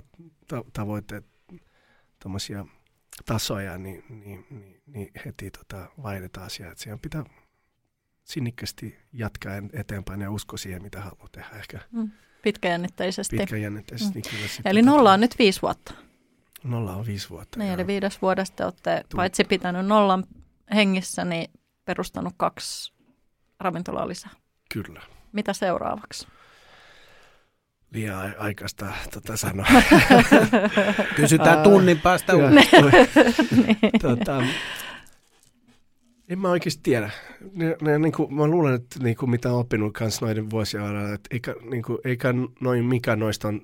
ta- tavoitteet, tuommoisia tasoja, niin, niin, niin, niin heti tota vaihdetaan asiaa. Siihen pitää sinnikkäästi jatkaa eteenpäin ja usko siihen, mitä haluaa tehdä ehkä. Mm. Pitkäjännitteisesti. Pitkäjännitteisesti. Mm. Kyllä eli Nolla on tota... nyt viisi vuotta. Nolla on viisi vuotta. Niin, eli viides vuodesta olette Tuu. paitsi pitänyt Nollan hengissä, niin perustanut kaksi ravintolaa lisää. Kyllä. Mitä seuraavaksi? Liian aikaista tota sanoa. Kysytään tunnin päästä uudelleen. tota, en mä oikeasti tiedä. Ne, ne, niin kuin, mä luulen, että niin kuin, mitä olen oppinut kanssa noiden vuosien ajan, että eikä, niin kuin, eikä noin mikä noista on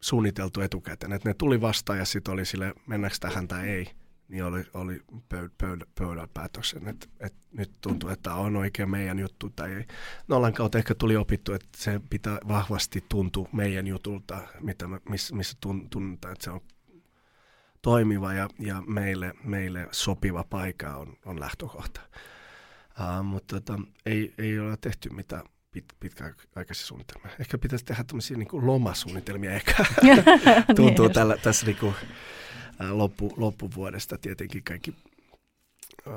suunniteltu etukäteen. Että ne tuli vastaan ja sitten oli sille, mennäänkö tähän tai ei, niin oli, oli pöydä, pöydä, pöydän päätöksen. Että et nyt tuntuu, että on oikea meidän juttu tai ei. Nollan kautta ehkä tuli opittu, että se pitää vahvasti tuntua meidän jutulta, mitä me, miss, missä tunnetaan, että se on toimiva ja, ja meille, meille sopiva paikka on, on lähtökohta. Uh, mutta tota, ei, ei ole tehty mitään pit, pitkäaikaisia suunnitelmia. Ehkä pitäisi tehdä tämmöisiä niin kuin lomasuunnitelmia ehkä. Tuntuu tällä, tässä niin kuin, uh, loppu, loppuvuodesta tietenkin kaikki uh,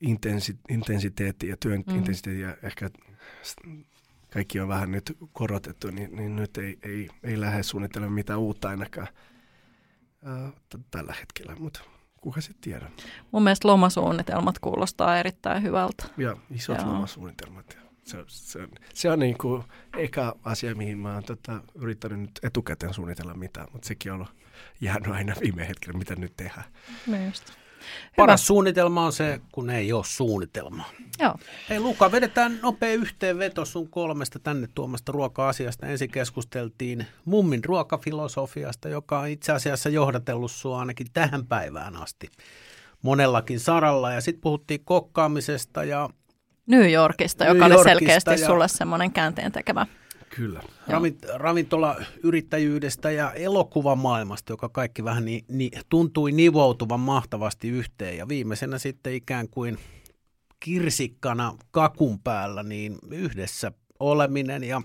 intensi, intensiteetti ja työn mm. intensiteetti ja ehkä kaikki on vähän nyt korotettu, niin, niin nyt ei, ei, ei lähde suunnittelemaan mitään uutta ainakaan. Tällä hetkellä, mutta kuka se tiedä. Mun mielestä lomasuunnitelmat kuulostaa erittäin hyvältä. Ja isot Joo. lomasuunnitelmat. Se, se on, se on niin kuin eka asia, mihin mä oon tota, yrittänyt nyt etukäteen suunnitella mitään, mutta sekin on jäänyt aina viime hetkellä, mitä nyt tehdään. No just. Paras suunnitelma on se, kun ei ole suunnitelmaa. Joo. Hei Luka, vedetään nopea yhteenveto sun kolmesta tänne tuomasta ruoka-asiasta. Ensin keskusteltiin mummin ruokafilosofiasta, joka on itse asiassa johdatellut sua ainakin tähän päivään asti monellakin saralla. Ja sitten puhuttiin kokkaamisesta ja New Yorkista, joka New Yorkista oli selkeästi ja sulle semmoinen käänteen tekevä. Kyllä. Ravintolayrittäjyydestä ja elokuvamaailmasta, joka kaikki vähän ni, ni, tuntui nivoutuvan mahtavasti yhteen. Ja viimeisenä sitten ikään kuin kirsikkana kakun päällä, niin yhdessä oleminen. Ja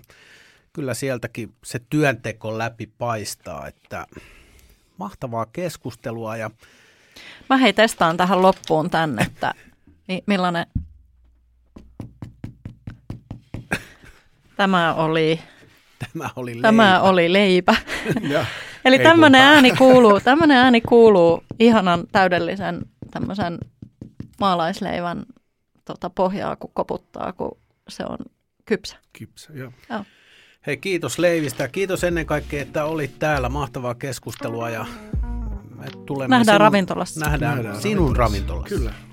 kyllä sieltäkin se työnteko läpi paistaa, että mahtavaa keskustelua. Ja mä hei testaan tähän loppuun tänne, että millainen... Tämä oli, tämä oli leipä. Tämä oli leipä. Ja, eli tämmöinen ääni, kuuluu, tämmöinen ääni kuuluu ihanan täydellisen tämmöisen maalaisleivän tota, pohjaa, kun koputtaa, kun se on kypsä. Kypsä, joo. joo. Hei, kiitos leivistä. Kiitos ennen kaikkea, että olit täällä. Mahtavaa keskustelua. Ja me tulemme nähdään sinun, ravintolassa. Nähdään, nähdään sinun ravintolassa. Kyllä.